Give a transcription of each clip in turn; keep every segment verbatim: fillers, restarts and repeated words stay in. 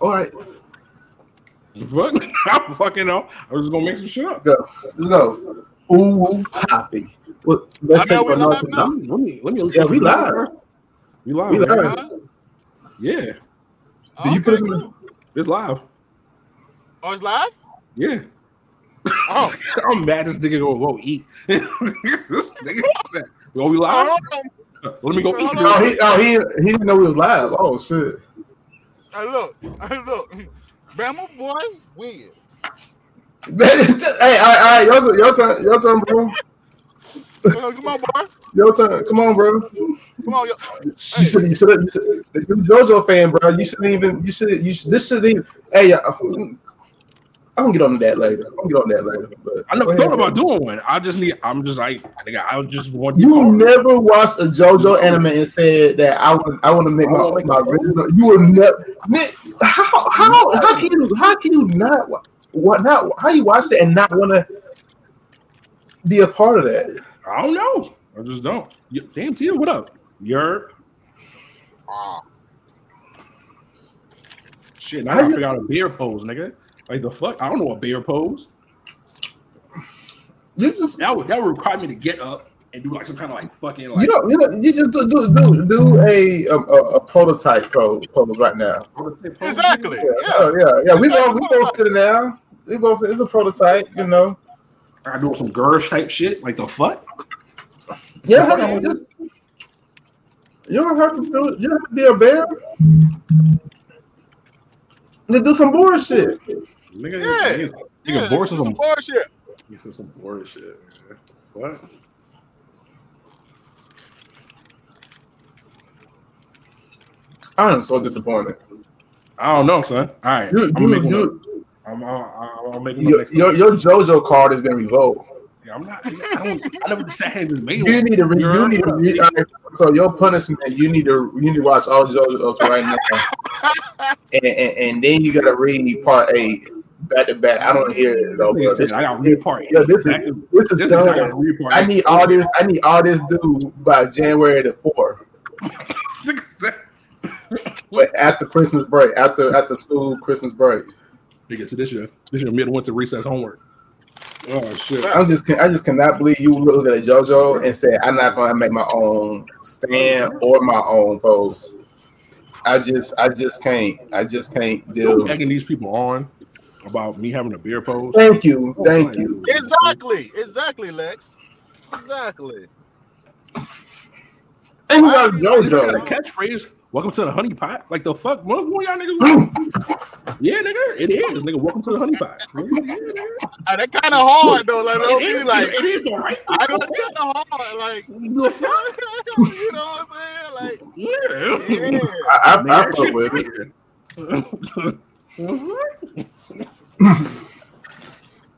All right. What? I fucking know. I'm just gonna make some shit up. Go. Let's go. Ooh, Poppy. Well, let's I take mean, another time. Let me. Let me. Yeah, we live. We live. We live. Yeah. Did oh, you okay, put it? Cool. It's live. Oh, it's live. Yeah. Oh, I'm mad. This nigga gonna go eat. This nigga. Are we live? Let me go eat. Oh, he, oh, he, he didn't know we was live. Oh shit. I look. I look. Bama boys weird. Hey, all right, all right, your turn, your turn, bro. Come on, boy. Your turn. Come on, bro. Come on, yo. Hey. You should, you should, you should. If you're a JoJo fan, bro, you shouldn't even. You should. You should. This should even. Hey, I'm gonna get on that later. I'm gonna get on that later. But I never thought ahead, about bro. doing one. I just need. I'm just like. I just want. You never it. watched a JoJo anime and said that I want. I want to make my, make my original. You will never. How how how can you how can you not what not how you watch it and not want to be a part of that? I don't know. I just don't. Damn, Tia, what up? You're oh. shit. Now I gotta figure out a bear pose, nigga. Like the fuck? I don't know a bear pose. You just that would that would require me to get up and do like some kind of like fucking like you know you, know, you just do do do, do a, a a prototype pose right now. Exactly. Yeah. Yeah. Oh, yeah. Yeah. We both we both sitting down. We both. It's a prototype. You know. I do some Gersh type shit, like the fuck. Yeah, the fuck I mean, just, you don't have to do it. You don't have to be a bear. Just do some bullshit. Nigga, yeah, nigga, yeah, nigga, yeah, some, some bullshit. You said some bullshit. What? I am so disappointed. I don't know, son. All right, you, I'm gonna make you, one I'm, I'll, I'll make your, your, your JoJo card has been revoked. Yeah, I'm not. I, don't, I never said it was made. You need to read. You need to read. Right, so your punishment. You need to. You need to watch all JoJo right now, and, and and then you gotta read part eight back to back. I don't hear it though. Bro. This, I gotta read part eight. Yo, this is this is. This is I, I need all this. I need all this due by January the fourth. But after Christmas break, after after school Christmas break. Nigga, so this year, this year, mid-winter recess homework. Oh shit! I'm just, I just cannot believe you looked at JoJo and said, "I'm not gonna make my own stand or my own pose." I just, I just can't, I just can't deal. You're egging these people on about me having a beer pose. Thank you, oh, thank man. you. Exactly, exactly, Lex. Exactly. And you got JoJo. The catchphrase. Welcome to the honey pot. Like the fuck, what y'all niggas? Yeah, nigga, it is, nigga. Welcome to the honey pot. Uh, that kind of hard though. Like, it is, like it is all right. I don't kind of hard. Like, the fuck? You know what I'm saying? Like, yeah. yeah. I, I, I fuck with it.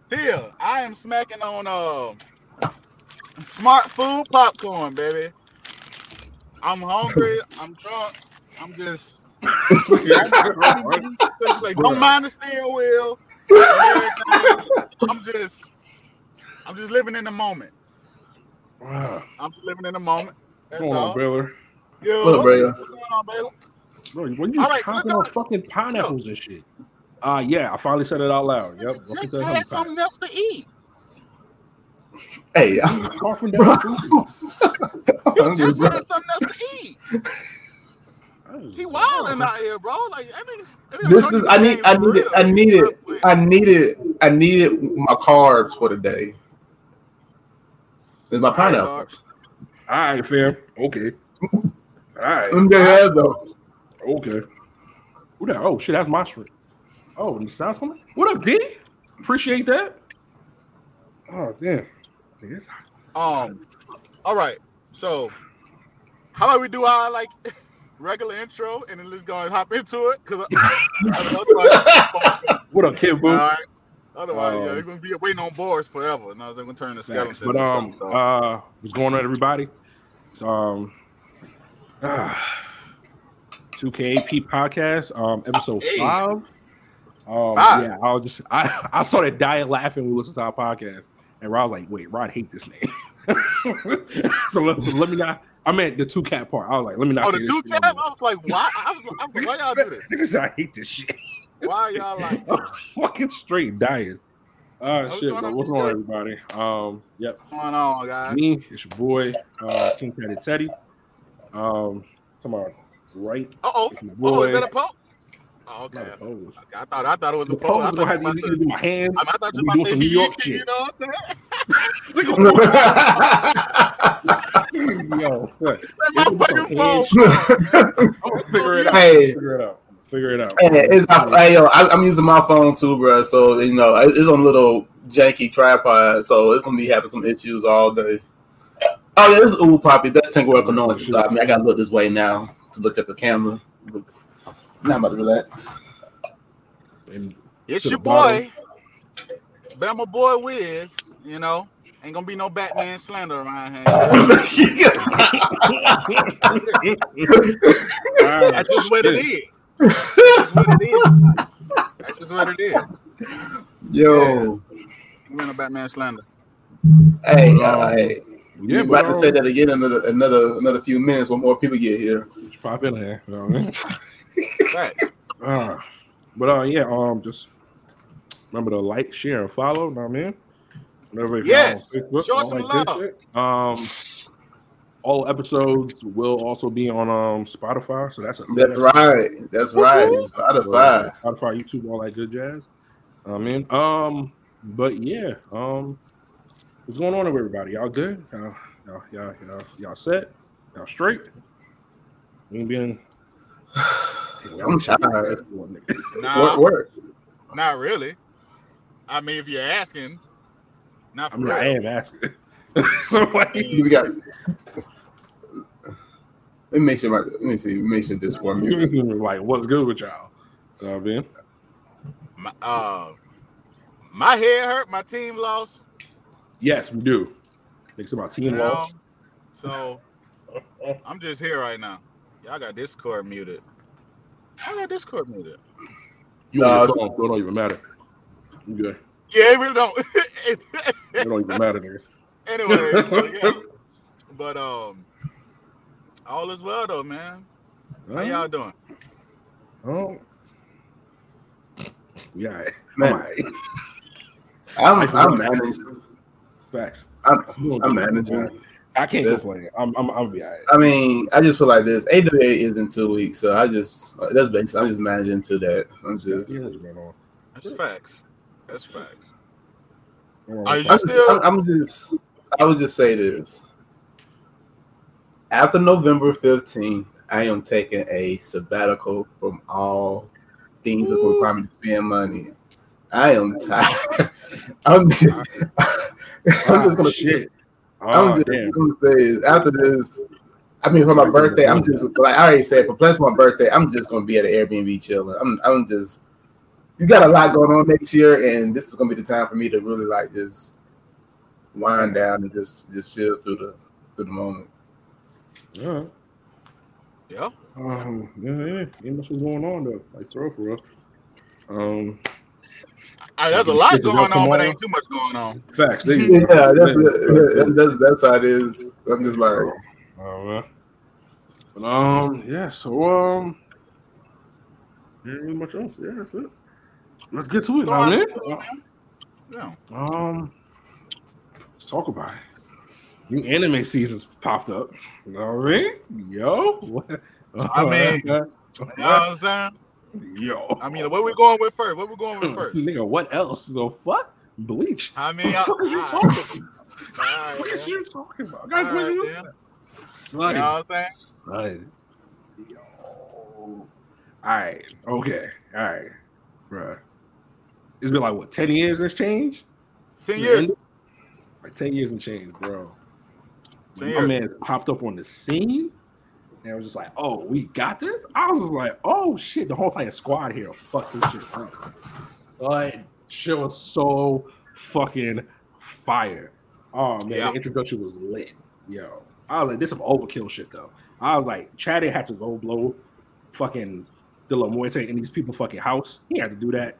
Still, I am smacking on uh, smart food popcorn, baby. I'm hungry. I'm drunk. I'm just like don't mind the steering wheel. I'm just, I'm just living in the moment. Wow. I'm just living in the moment. That's Come on, Baylor. Yo, what up, Baylor? What's going on, Baylor? Bro, when you right, talking so about fucking pineapples Yo. and shit? Uh yeah, I finally said it out loud. Yep. Just had honey something pie. else to eat. Hey, I'm coughing down food. You just had something else to eat. He wilding out here, bro. Like I mean, this is I need I needed I needed I needed I needed my carbs for the day. It's my pineapples. All right, fam. Okay. All right. Okay. Who that? Oh shit, that's my street. Oh, the sounds coming. What up, D? Appreciate that. Oh damn. Um. All right. So, how about we do our like regular intro and then let's go and hop into it? Because what up, kid boo? All right. Otherwise, um, yeah, they're gonna be waiting on bars forever, and I was gonna turn the skeleton. But um, stuff, so. uh, what's going on, everybody? It's, um, two K A P podcast, um, episode hey. five. Um, five. Yeah, I was just I I started dying laughing when we listened to our podcast. And Rod's like, wait, Rod hate this name. so, let, so let me not. I meant the two cat part. I was like, let me not. Oh, the two cat. I was like, why? I was like, I was, why y'all do this? Niggas, I hate this shit. Why y'all like? I'm fucking straight dying. Uh shit, bro. What's going on, everybody? Um, yep. What's going on, guys? Me, it's your boy, uh, King Teddy Teddy. Um, come on, right? Uh oh. Oh, is that a poke? Oh, okay. I thought I thought it was a pose. I thought you were doing my hands. I thought you were doing New York shit. You know what I'm saying? Yo, what? Figure it out. Figure it out. Figure it out. Hey, it's not, hey, yo, I, I'm using my phone too, bro. So you know, it's on a little janky tripod, so it's gonna be having some issues all day. Oh yeah, this is Ooh Poppy. That's Tingle Economics. I mean, I gotta look this way now to look at the camera. Now I'm about to relax. And it's your boy, Bama Boy Wiz. You know, ain't gonna be no Batman slander around here. That's just what it is. That's what it is. That's just what it is. Yo, yeah. We're in a Batman slander. Hey, uh, hey. Yeah, we about to say that again in another another another few minutes when more people get here. Pop in there. You know what I mean? Right. Uh, but uh, yeah, um, just remember to like, share, and follow. You know what I mean? Whenever yes, Facebook, show us some like love. Um, all episodes will also be on um Spotify, so that's a that's episode. Right, that's Woo-hoo. Right. Spotify, so, uh, Spotify, YouTube, all that good jazz. I mean, um, but yeah, um, what's going on with everybody? Y'all good? Y'all, y'all, y'all, y'all, y'all set? Y'all straight? You being. I'm tired. Nah, work. Not really. I mean, if you're asking, not for I mean, I am asking. So like, we got. It makes it. Let me see. It makes it this for me. Like, what's good with y'all? You know what I mean? My, uh, my head hurt. My team lost. Yes, we do. Thanks about team you lost. Know, so I'm just here right now. Y'all got Discord muted. I got Discord muted. You no, it don't even matter. You good? Yeah, it really don't. It don't even matter, nigga. Anyway, so yeah. But um, all is well though, man. How y'all doing? Oh, yeah, man. All right. I'm I'm managing. Facts. I'm I'm managing. I can't that's, complain. I'm, I'm, I'll be all right. I mean, I just feel like this. A W A is in two weeks, so I just that's basically I'm just managing to that. I'm just. That's facts. That's facts. Are you I'm, still? Just, I'm, I'm just. I would just say this. After November fifteenth, I am taking a sabbatical from all things Ooh. That require me to spend money. I am tired. I'm. I'm just gonna shit. I'm oh, just gonna say after this. I mean, for my birthday, I'm just like I already said. For plus my birthday, I'm just gonna be at an Airbnb chilling. I'm, I'm just. You got a lot going on next year, and this is gonna be the time for me to really like just wind down and just just chill through the through the moment. Yeah. Yeah. Um. Yeah. Yeah. You know what's going on though? Like throw for us. Um. Right, there's a lot going on, but ain't too much going on. Facts. They, yeah, uh, that's, it. that's that's how it is. I'm just like, oh man. But, um, yeah. So um, ain't really much else. Yeah, that's it. Let's get to it, now, man. Yeah. Um, let's talk about it. New anime seasons popped up. You know what I mean? Yo, what? I mean, you know what I'm saying? Yo, I mean, what we going with first? What we going with first? Nigga, what else? The fuck? Bleach. I mean, what the fuck are you talking about? What are you talking about? I gotta you know what I'm saying? Son. Yo. All right. Okay. All right. Bruh. It's been like, what, ten years and change? ten years. Like ten years and change, bro. My man popped up on the scene. And I was just like, oh, we got this? I was just like, oh, shit, the whole entire squad here fucked this shit up. Like, shit was so fucking fire. Oh, man, yeah. The introduction was lit. Yo, I was like, there's some overkill shit, though. I was like, Chaddy had to go blow fucking De La Muerte in these people's fucking house. He had to do that.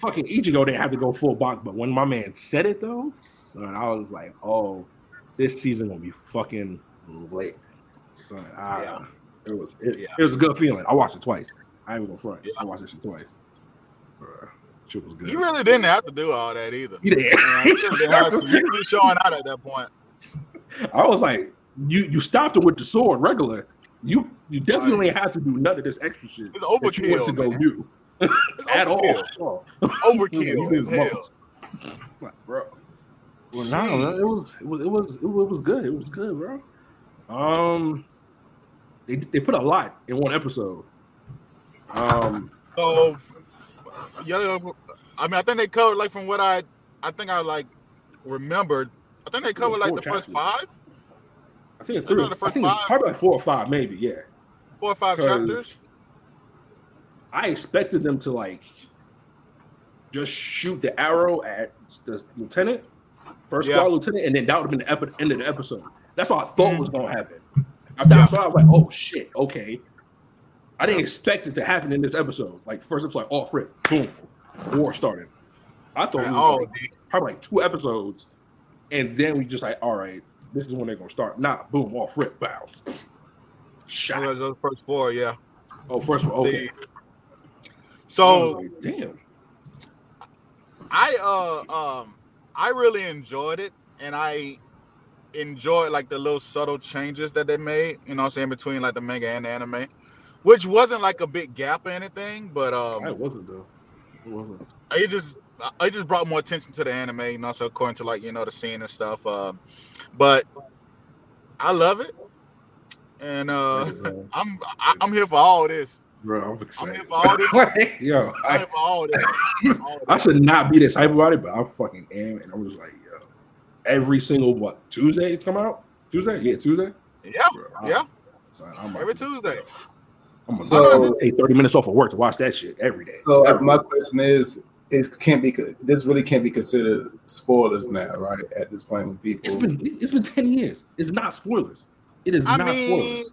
Fucking Ichigo didn't have to go full bonk, but when my man said it, though, son, I was like, oh, this season gonna be fucking was late. Son, I, yeah. It was it, yeah. it was a good feeling. I watched it twice. I ain't even gonna front. Yeah. I watched it twice. Bruh, shit was good. You really didn't have to do all that either. You didn't. You were showing out at that point. I was like, you you stopped it with the sword regular. You you definitely right. have to do none of this extra shit. It's overkill. You want to go man. do at overkill. all. Overkill is hell, like, bro. Well, no, it was it was it was it was good. It was good, bro. Um, they they put a lot in one episode. Um, so yeah, I mean, I think they covered like from what I I think I like remembered. I think they covered like the chapters. first five. I think, three, the first I think five. probably like four or five, maybe. Yeah, four or five chapters. I expected them to like just shoot the arrow at the lieutenant, first yeah. squad lieutenant, and then that would have been the epi- end of the episode. That's what I thought was gonna happen. I thought, yeah. so I was like, "Oh shit, okay." I didn't expect it to happen in this episode. Like first, it's like, "Oh, Fred, boom, war started." I thought Man, we oh, like, probably like two episodes, and then we just like, "All right, this is when they're gonna start." Nah, boom, all Fred bow. Shot. Well, those first four, yeah. Oh, first one. Okay. So, like, damn. I uh um I really enjoyed it, and I. enjoy like the little subtle changes that they made, you know what I'm saying, between like the manga and the anime, which wasn't like a big gap or anything, but um it wasn't though. It wasn't. It just I just brought more attention to the anime, you know, so according to like, you know, the scene and stuff. Um but I love it. And uh I'm I, I'm here for all this. Bro, I'm excited. I'm here for all this. Yo, I'm I, here for all this. all this. I should not be this hype about it, but I fucking am, and I'm just like, yo. Every single what Tuesday it's come out? Tuesday? Yeah, Tuesday. Yeah, bro, I'm, yeah. Sorry, I'm every Tuesday. I'm gonna so, take thirty minutes off of work to watch that shit every day. So every my day. question is, it can't be this really can't be considered spoilers now, right? At this point with people. It's been it's been ten years. It's not spoilers. It is I not mean, spoilers.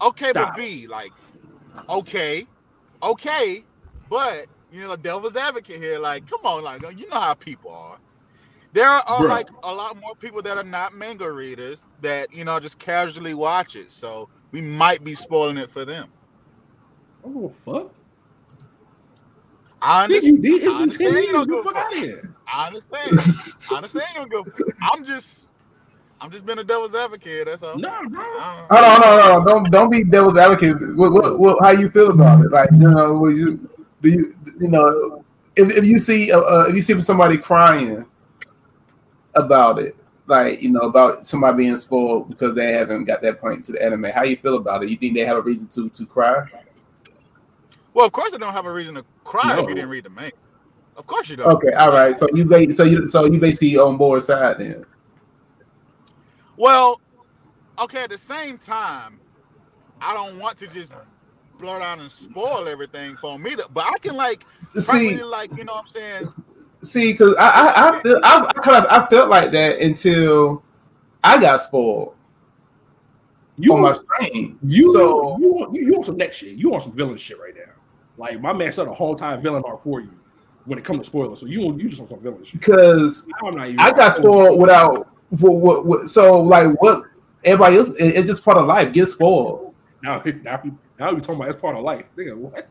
Okay, Stop. but B, like okay, okay, but you know, devil's advocate here, like come on, like you know how people are. There are Bro. like a lot more people that are not manga readers that, you know, just casually watch it. So we might be spoiling it for them. Oh, fuck. I understand. Did you, did, I understand. You, you don't go fuck out of here. I understand. I understand. You don't go. I'm just, I'm just being a devil's advocate. That's all. No, no. Hold on, no, no, don't, don't be devil's advocate. What, what, what, how you feel about it? Like, you know, will you, do you, you know, if, if you see, uh, if you see somebody crying about it, like, you know, about somebody being spoiled because they haven't got that point to the anime. How you feel about it? You think they have a reason to to cry? Well, of course they don't have a reason to cry no. if you didn't read the manga. Of course you don't. Okay, all right. So you so you so you basically on board side then. Well, okay. At the same time, I don't want to just blurt out and spoil everything for me. But I can like, probably like you know what I'm saying. See, because I I I, feel, I I kind of I felt like that until I got spoiled you, on my stream. You so you want, you, you want some next shit. You want some villain shit right now. Like my man said, a whole time villain arc for you when it comes to spoilers. So you want you just want some villain shit. Because I got spoiled without for what, what. So like what everybody else, it, it's just part of life. Get spoiled. Now now now you're talking about it's part of life. Nigga, what?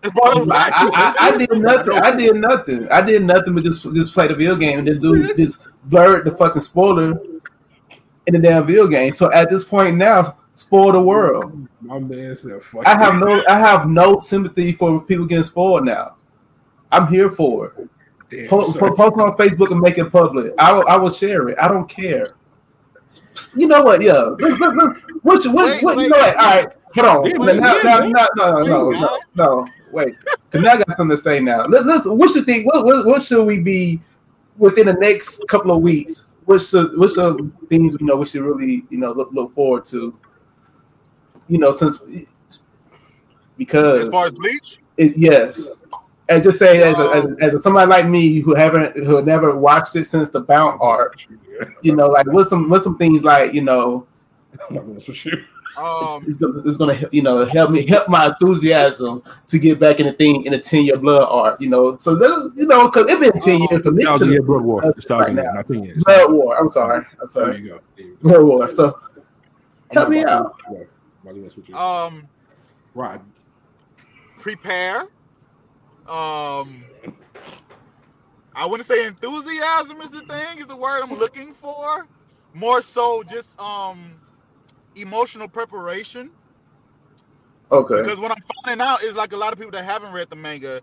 I, I, I did nothing. I did nothing. I did nothing but just just play the video game and just do just blurred the fucking spoiler in the damn video game. So at this point now, spoil the world. My man said, "Fuck." I have no. I have no sympathy for people getting spoiled now. I'm here for it. Damn, post, post on Facebook and make it public. I will, I will share it. I don't care. You know what? Yeah. What? What? What? what you know what? All right. Hold on. Wait, now, now, now, no, no, no, no. Wait. So now I got something to say now. Let, let's, what should think? What, what, what should we be within the next couple of weeks? What should, what should things you know we should really you know look, look forward to? You know, since because as far as Bleach, it, yes. And just say as a, as, a, as a, somebody like me who haven't who never watched it since the Bound arc, you know, like what's some what's some things like you know. I'm not gonna switch you. Um, it's, gonna, it's gonna, you know, help me help my enthusiasm to get back in the thing in the ten-year blood arc, you know. So you know, because it's been ten years. So it's ten year blood war. It's talking right now. It's blood war. I'm sorry. I'm sorry. There you go. There you go. Blood war. So help me out. Um, Rod, prepare. Um, I wouldn't say enthusiasm is the thing. Is the word I'm looking for. More so, just um. emotional preparation. Okay. Because what I'm finding out is like a lot of people that haven't read the manga,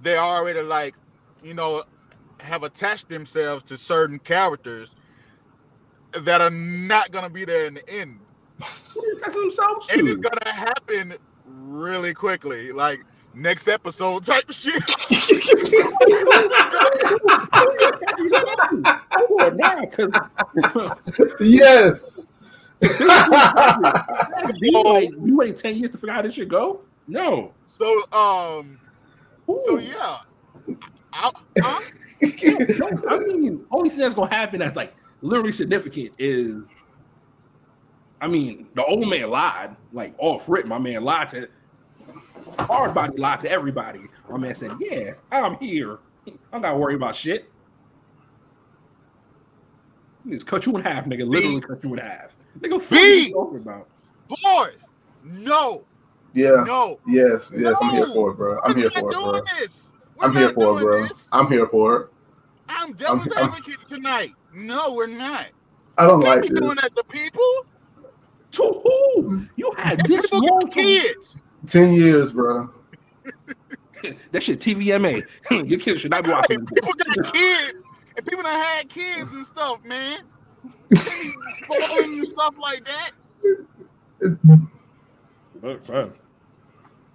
they already like, you know, have attached themselves to certain characters that are not going to be there in the end. And it's going to happen really quickly. Like next episode type of shit. Yes. you, like, you wait ten years to figure out how this shit go? No. So um, Ooh. so yeah. I, I, I mean, only thing that's gonna happen that's like literally significant is, I mean, the old man lied. Like off rip, my man lied to hard body, lied to everybody. My man said, "Yeah, I'm here. I'm not worried about shit." Just cut you in half, nigga. Literally B. cut you in half. Nigga, fuck you talking about? Boys, no. Yeah. No. Yes, yes. No. I'm here for it, bro. I'm We're here for it, bro. This. I'm here for it, bro. This. I'm here for it. I'm devil's I'm, advocate I'm, tonight. No, we're not. I don't like be this. Doing that to people. To who? You had that this long kids. Ten years, bro. That shit T V M A. Your kids should not be watching. Hey, people got kids. And people that had kids and stuff, man. And stuff like that. Look, fam.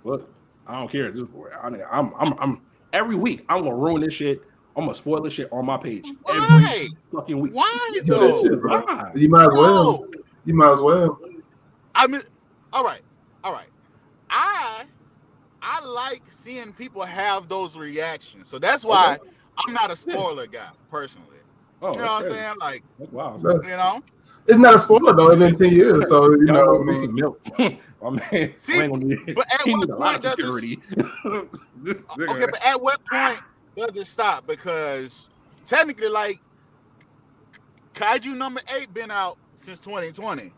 Look, I don't care at this point. I mean, I'm, I'm, I'm. Every week, I'm gonna ruin this shit. I'm gonna spoil this shit on my page. Why? Every fucking week. Why though? Shit, bro. Why? You might as well. No. You might as well. I mean, all right, all right. I, I like seeing people have those reactions. So that's why. Okay. I'm not a spoiler guy personally. Oh, you know what I'm saying? Like, wow, you know, it's not a spoiler though. It's been ten years, so you know what I mean. Milk. I mean, see, but at what point does it? Okay, but at what point does it stop? Because technically, like, Kaiju number eight been out since twenty twenty.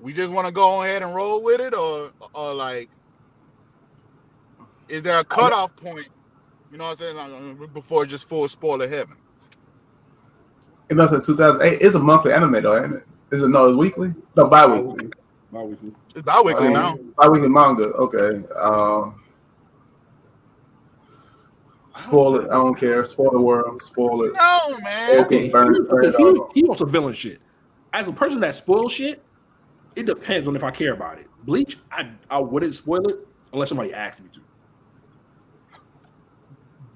We just want to go ahead and roll with it, or, or like, is there a cutoff point? You know what I'm saying? Before just full spoiler heaven. And that's a two thousand eight. It's a monthly anime, though, ain't it? Is it? No, it's weekly. No, bi-weekly. Bi-weekly. It's bi-weekly um, now. Bi-weekly manga. Okay. Um, spoil it. I don't care. Spoil the world. Spoil it. No, man. Okay. Burn, burn he, he, he wants a villain shit. As a person that spoils shit, it depends on if I care about it. Bleach, I I wouldn't spoil it unless somebody asked me to.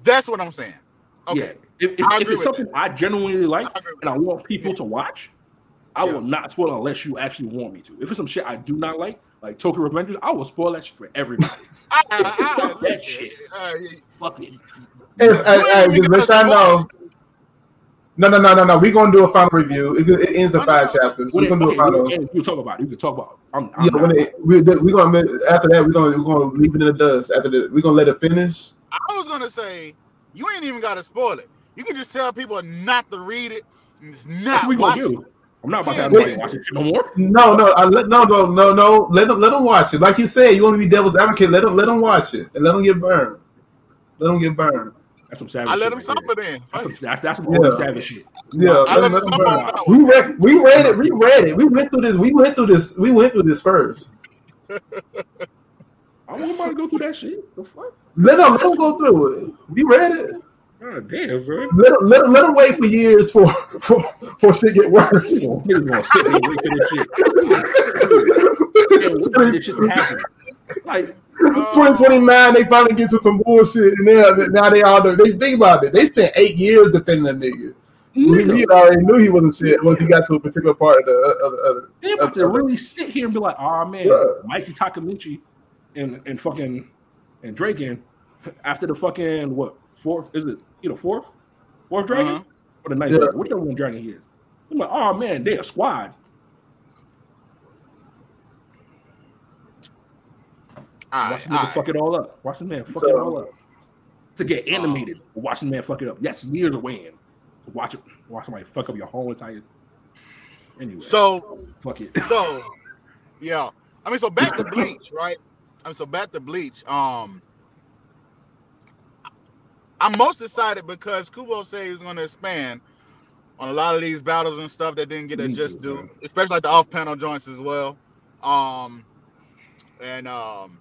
That's what I'm saying. Okay. Yeah. If, if, if it's something that I genuinely like I and I want people to watch, I yeah. will not spoil it unless you actually want me to. If it's some shit I do not like, like Tokyo Revengers, I will spoil that shit for everybody. I, I, I, Fuck I, that I, shit. I, I, Fuck it. If, I, I, if I know. No, no, no, no, no. We're going to do a final review. It, it ends in five chapters. We're going to do a final. You can talk about it. You can talk about it. I'm, I'm yeah, when it, we're going to, after that, we're going to, we're going to leave it in the dust. After that, we're going to let it finish. I was gonna say you ain't even gotta spoil it. You can just tell people not to read it and it's not we watch do. It. I'm not about yeah, to have watch it no more. No, no, I let, no, no, no, no. Let them let them watch it. Like you said, you want to be devil's advocate. Let them let them watch it and let them get burned. Let them get burned. That's some savage. I let them suffer then. That's that's some yeah. savage shit. Yeah, I let, let them burn. We read, we read it. We read it. We went through this. We went through this. We went through this first. I don't want nobody to go through that shit. The fuck? Let them, let them go through it. We read it. God damn, bro. Let them, let them, let them wait for years for, for, for shit get worse. We're going to sit and wait for this shit. We're going to this shit to happen. Like, twenty twenty-nine, they finally get to some bullshit. And now, now they all, they think about it. They spent eight years defending that nigga. We, we already knew he wasn't shit once he got to a particular part of the other. They're about to really sit here and be like, oh, man, yeah. Mikey Takamichi and, and fucking... and Drake in after the fucking what fourth is it you know fourth fourth dragon uh-huh. or the ninth yeah. dragon, whichever one dragon he is. I'm like, oh man, they a squad. All watch right, the nigga right. fuck it all up. Watch the man fuck so, it all up. To get animated, um, watch the man fuck it up. That's years of win. Watch it. Watch somebody fuck up your whole entire. Anyway. So fuck it. So yeah, I mean, so back to Bleach, right? I mean, so back to Bleach. Um, I'm most excited because Kubo said he was going to expand on a lot of these battles and stuff that didn't get a just due, especially like the off-panel joints as well. Um, and um,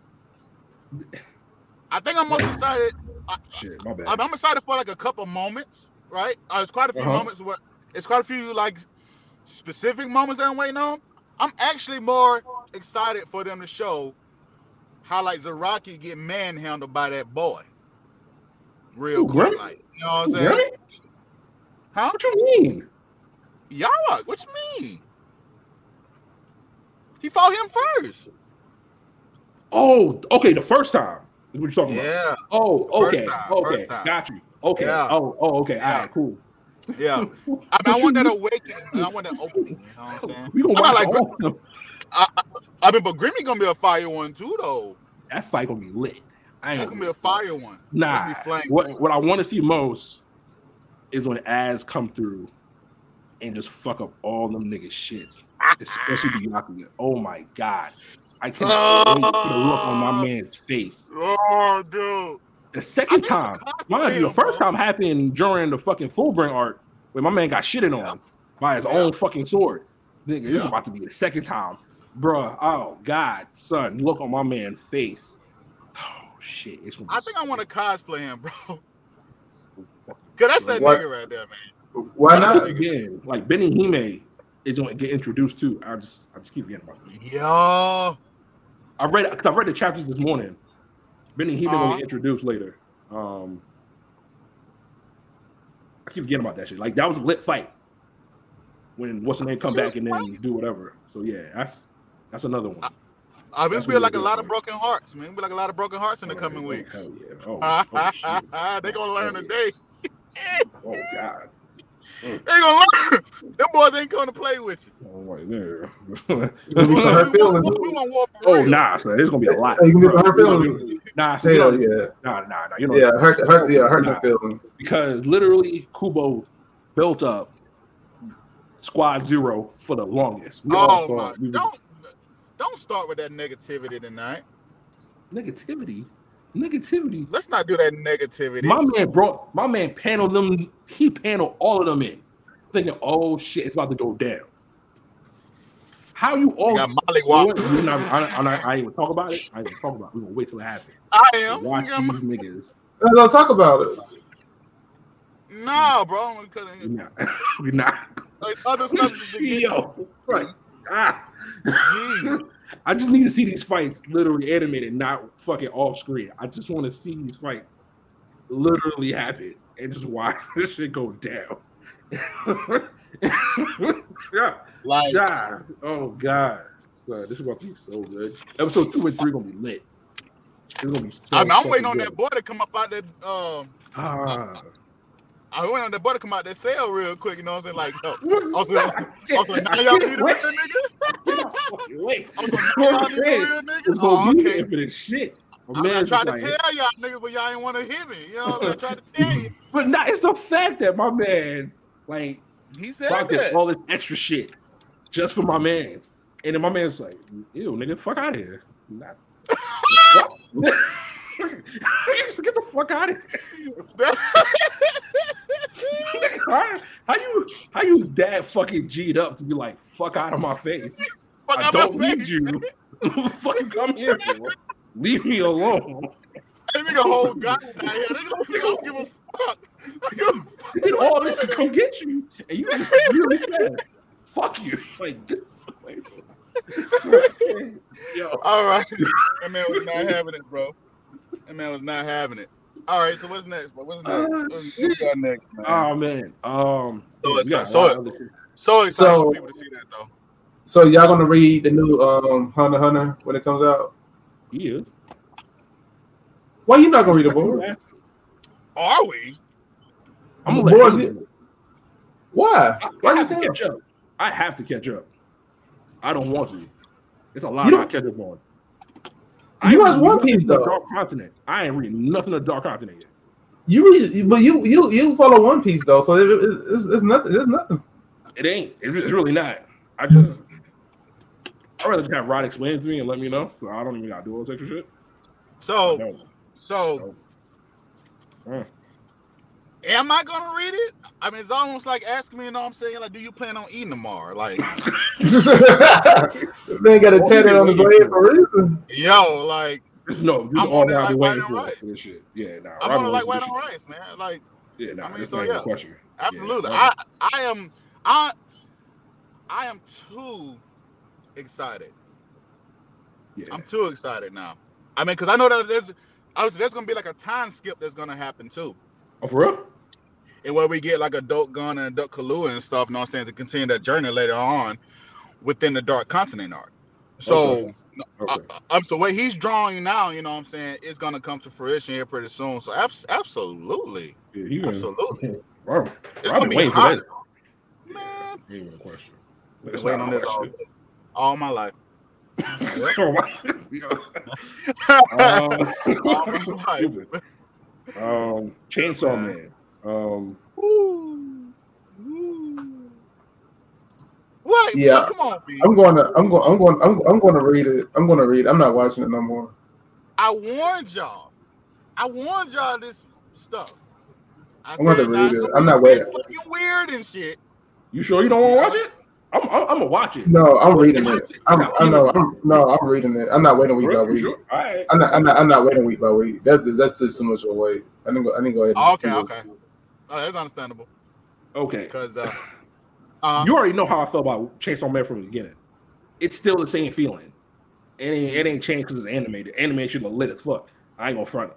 I think I'm most excited. I, Shit, my bad. I, I'm excited for like a couple moments, right? Uh, it's quite a few uh-huh. moments where it's quite a few like specific moments that I'm waiting on. I'm actually more excited for them to show how like Zaraki get manhandled by that boy. Real Ooh, quick, what? Like, you know what I'm saying? What? Huh? What you mean? Yara, what you mean? He fought him first. Oh, okay, the first time is what you're talking yeah. about. Yeah. Oh, okay. First time, okay. First time. Got you. Okay. Yeah. Oh, oh, okay. Yeah. All right, cool. Yeah. I mean, I want that awakening. I want that opening. You know what I'm saying? We gonna watch like, Gr- I, I, I mean, but Grimmy gonna be a fire one too, though. That fight gonna be lit. I ain't That's gonna be a fire one. Nah. What, what I want to see most is when Az come through and just fuck up all them niggas' shit, especially the Yakuza. Oh my god, I can't oh, wait for the look on my man's face. Oh, dude. The second time, mind you, the first time happened during the fucking Fullbring arc where my man got shitted yeah. on by his yeah. own fucking sword. Nigga, yeah. this is about to be the second time, bruh. Oh god, son, look on my man's face. Oh shit, it's I think I want to cosplay him, bro. Cause that's that what? Nigga right there, man. Why not? Again, like Benny Hime is going to get introduced too. I just, I just keep forgetting about it. Yo, I read, cause I read the chapters this morning. Benny Hime uh-huh. going to get introduced later. Um, I keep forgetting about that shit. Like that was a lit fight. When what's the name come she back and then fighting. Do whatever. So yeah, that's that's another one. I- I've been feeling like a lot of broken hearts, man. Be like a lot of broken hearts in the oh, coming yeah. weeks. Hell yeah. Oh, oh shit. They're gonna learn oh, today. Yeah. Oh god. Oh. They gonna learn. Them boys ain't coming to play with you. Oh right there. we, we, want, we, want, we want war for real. Oh nah, so there's gonna be a lot. Hey, you gonna hurt feelings. Nah, so Hell, you know, yeah. Nah, nah, nah. You know, yeah, hurt, hurt, yeah, hurt nah. feelings. Because literally, Kubo built up Squad Zero for the longest. We oh my, we, don't. Don't start with that negativity tonight. Negativity? Negativity? Let's not do that negativity. My man brought, my man paneled them, he paneled all of them in, thinking, oh shit, it's about to go down. How you all... Got Molly Walk. I, I, I, I ain't even talk about it. I ain't even talk about it. We're going to wait till it happens. I am. Watch these my... niggas. I don't talk about it. No, bro. We're not. We're not. Like other subjects to get Yo, right. Ah. I just need to see these fights literally animated, not fucking off screen. I just want to see these fights literally happen and just watch this shit go down. Like, God. Oh god, sorry, this is about to be so good. Episode two and three gonna be lit. Gonna be so, I mean, I'm waiting on good. that boy to come up out that. Um, ah. I went on the butter come out that sale real quick, you know what I'm saying? Like, no. Also, also now y'all need to get that nigga. Wait. Also, now y'all need to real niggas. It's gonna be here for this shit. I mean, I tried to tell y'all niggas, but y'all ain't want to hear me. You know what I'm saying? I tried to tell you. But nah, it's the fact that my man, like, he said that. All this extra shit just for my man's. And then my man's like, ew, nigga, fuck out of here. Not- Get the fuck out of here. how, how you how you dad fucking G'd up to be like, fuck out of my face. Fuck I don't need face. You. Fucking come here, bro. Leave me alone. That nigga whole guy out here. They don't give a fuck. They did all this to come get you. And you just really mad. Fuck you. Like, get the fuck away from me. Yo. All right. That man was not having it, bro. That man was not having it. All right, so what's next, bro? What's next? Uh, what's we got next, man? Oh man, um, so yeah, so so, so excited so, for people to see that though. So y'all gonna read the new um Hunter x Hunter when it comes out? Yeah. Why you not gonna read the board? Are we? I'm gonna board it. Why? I, Why I you saying? Catch up. I have to catch up. I don't want to. It's a lot I catch up on. You watch One Piece though. Dark Continent. I ain't reading nothing of Dark Continent yet. You read, but you you you follow One Piece though, so it, it, it's, it's nothing. It's nothing. It ain't. It's really not. I just I rather just have Rod explain to me and let me know, so I don't even gotta do all this extra shit. So, no. so, so uh. am I gonna read it? I mean, it's almost like asking me, you know what I'm saying? Like, do you plan on eating tomorrow? Like, they ain't got a tenant on the blade for a reason. Yo, like, no, I'm all now like waiting for rice. This shit. Yeah, nah, I'm gonna like white on rice, man. Like, yeah, nah, I mean, so yeah, question. Absolutely. Yeah, I, I am, I, I am too excited. Yeah, I'm too excited now. I mean, because I know that there's, there's gonna be like a time skip that's gonna happen too. Oh, for real? And where we get like adult Gunna and adult Kahlua and stuff, you know what I'm saying, to continue that journey later on within the Dark Continent arc. So, okay. Okay. I, I, so what he's drawing now, you know what I'm saying, is going to come to fruition here pretty soon. So, abs- absolutely. Yeah, he absolutely. Been, bro, bro, I've been waiting for that. Man. Yeah, even a question. I've been waiting on this all, all my life. all my life. Um, Chainsaw Man. Um, Ooh. Ooh. What? Yeah, come on, B. I'm going to. I'm going. I'm going. I'm, I'm going to read it. I'm going to read it. I'm not watching it no more. I warned y'all. I warned y'all this stuff. I I'm going to read it. I'm not waiting. Fucking weird and shit. You sure you don't want to watch it? I'm. I'm, I'm gonna watch it. No, I'm reading it. I'm, I know. I'm, no, I'm reading it. I'm not waiting week by week. Sure? All right. I'm not. I'm not. I'm not waiting week by week. That's just, that's just too much of a wait. I didn't go. I didn't go ahead. And okay. Okay. This. Oh, that's understandable. Okay. Because uh, uh, you already know how I felt about Chainsaw Man from the beginning. It's still the same feeling. It ain't. It ain't changed because it's animated. Animation was lit as fuck. I ain't gonna front.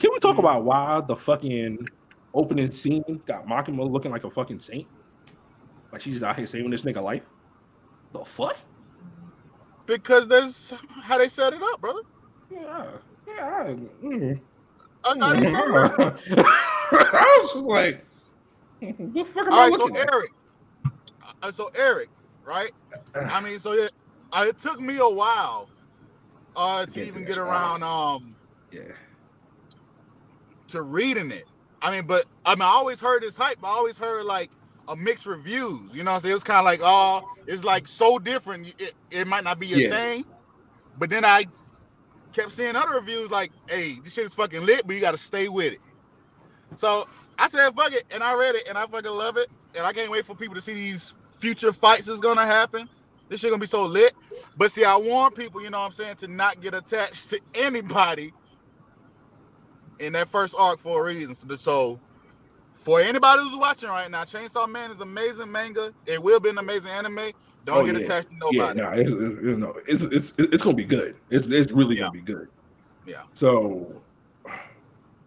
Can we talk about why the fucking opening scene got Makima looking like a fucking saint? Like, she's out here saving this nigga life? The fuck? Because that's how they set it up, brother. Yeah. Yeah. Mm. That's how they set it up. I was just like, the fuck am All I right, looking so at? Eric. Uh, so, Eric, right? I mean, so it, uh, it took me a while uh, to even get around um, yeah. to reading it. I mean, but I mean, I always heard this hype. I always heard, like, a mixed reviews, you know what I'm saying? It was kind of like, oh, it's like so different. It, it might not be your yeah. thing. But then I kept seeing other reviews like, hey, this shit is fucking lit, but you got to stay with it. So I said, fuck it. And I read it, and I fucking love it. And I can't wait for people to see these future fights that's going to happen. This shit going to be so lit. But see, I warn people, you know what I'm saying, to not get attached to anybody in that first arc for a reason. So, for anybody who's watching right now, Chainsaw Man is amazing manga. It will be an amazing anime. Don't oh, get yeah. attached to nobody. Yeah, nah, it's, it's, no, it's it's it's gonna be good. It's it's really yeah. gonna be good. Yeah. So,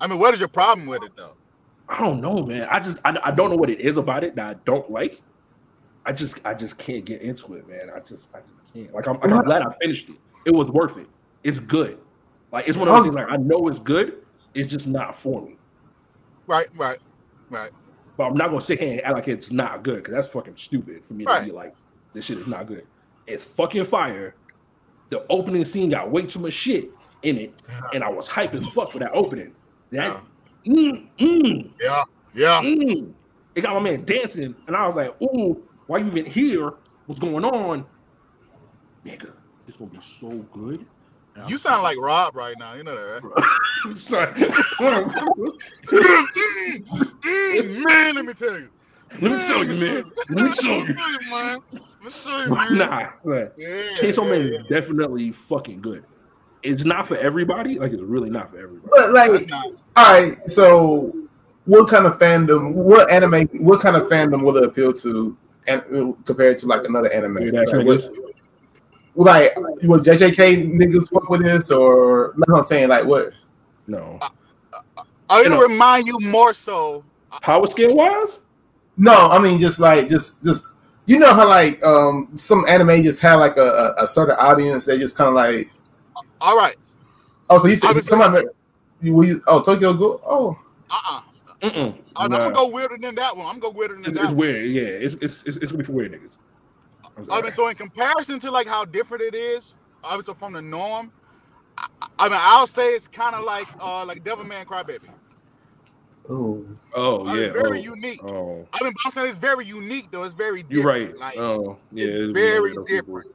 I mean, what is your problem with it though? I don't know, man. I just I, I don't know what it is about it that I don't like. I just I just can't get into it, man. I just I just can't. Like I'm, I'm glad I finished it. It was worth it. It's good. Like it's one of those things. Like I know it's good. It's just not for me. Right. Right. Right, but I'm not gonna sit here and act like it's not good because that's fucking stupid for me right. to be like, this shit is not good. It's fucking fire. The opening scene got way too much shit in it, and I was hype as fuck for that opening. That, yeah, mm, mm, yeah, yeah. Mm. It got my man dancing, and I was like, ooh, why you even here? What's going on, nigga? It's gonna be so good. You sound like Rob right now. You know that, right? Man, let me tell you. Let me tell you, man. Let me tell you. Let me tell you, man. Nah, man. Chainsaw Man is definitely fucking good. It's not for everybody. Like, it's really not for everybody. But, like, all right, so what kind of fandom, what anime, what kind of fandom will it appeal to and compared to, like, another anime? Yeah, that's like, what, Like, will J J K niggas fuck with this, or you know what I'm saying? Like, what? No, uh, uh, I it'll you know, remind you more so power scale wise. No, I mean just like just just you know how like um some anime just have like a, a, a certain audience that just kind of like. All right. Oh, so you said somebody? You, oh, Tokyo Ghoul. Oh. Uh uh-uh. uh. I'm nah. gonna go weirder than that one. I'm gonna go weirder than it's, that. It's one. Weird. Yeah, it's it's it's, it's gonna be for weird niggas. I mean, so in comparison to like how different it is, obviously from the norm, I, I mean, I'll say it's kind of like uh, like Devilman Crybaby. Oh, oh, I mean, yeah, very oh, unique. Oh. I mean, I'm saying it's very unique though. It's very different. You're right. Like, oh, yeah, it's, it's very different.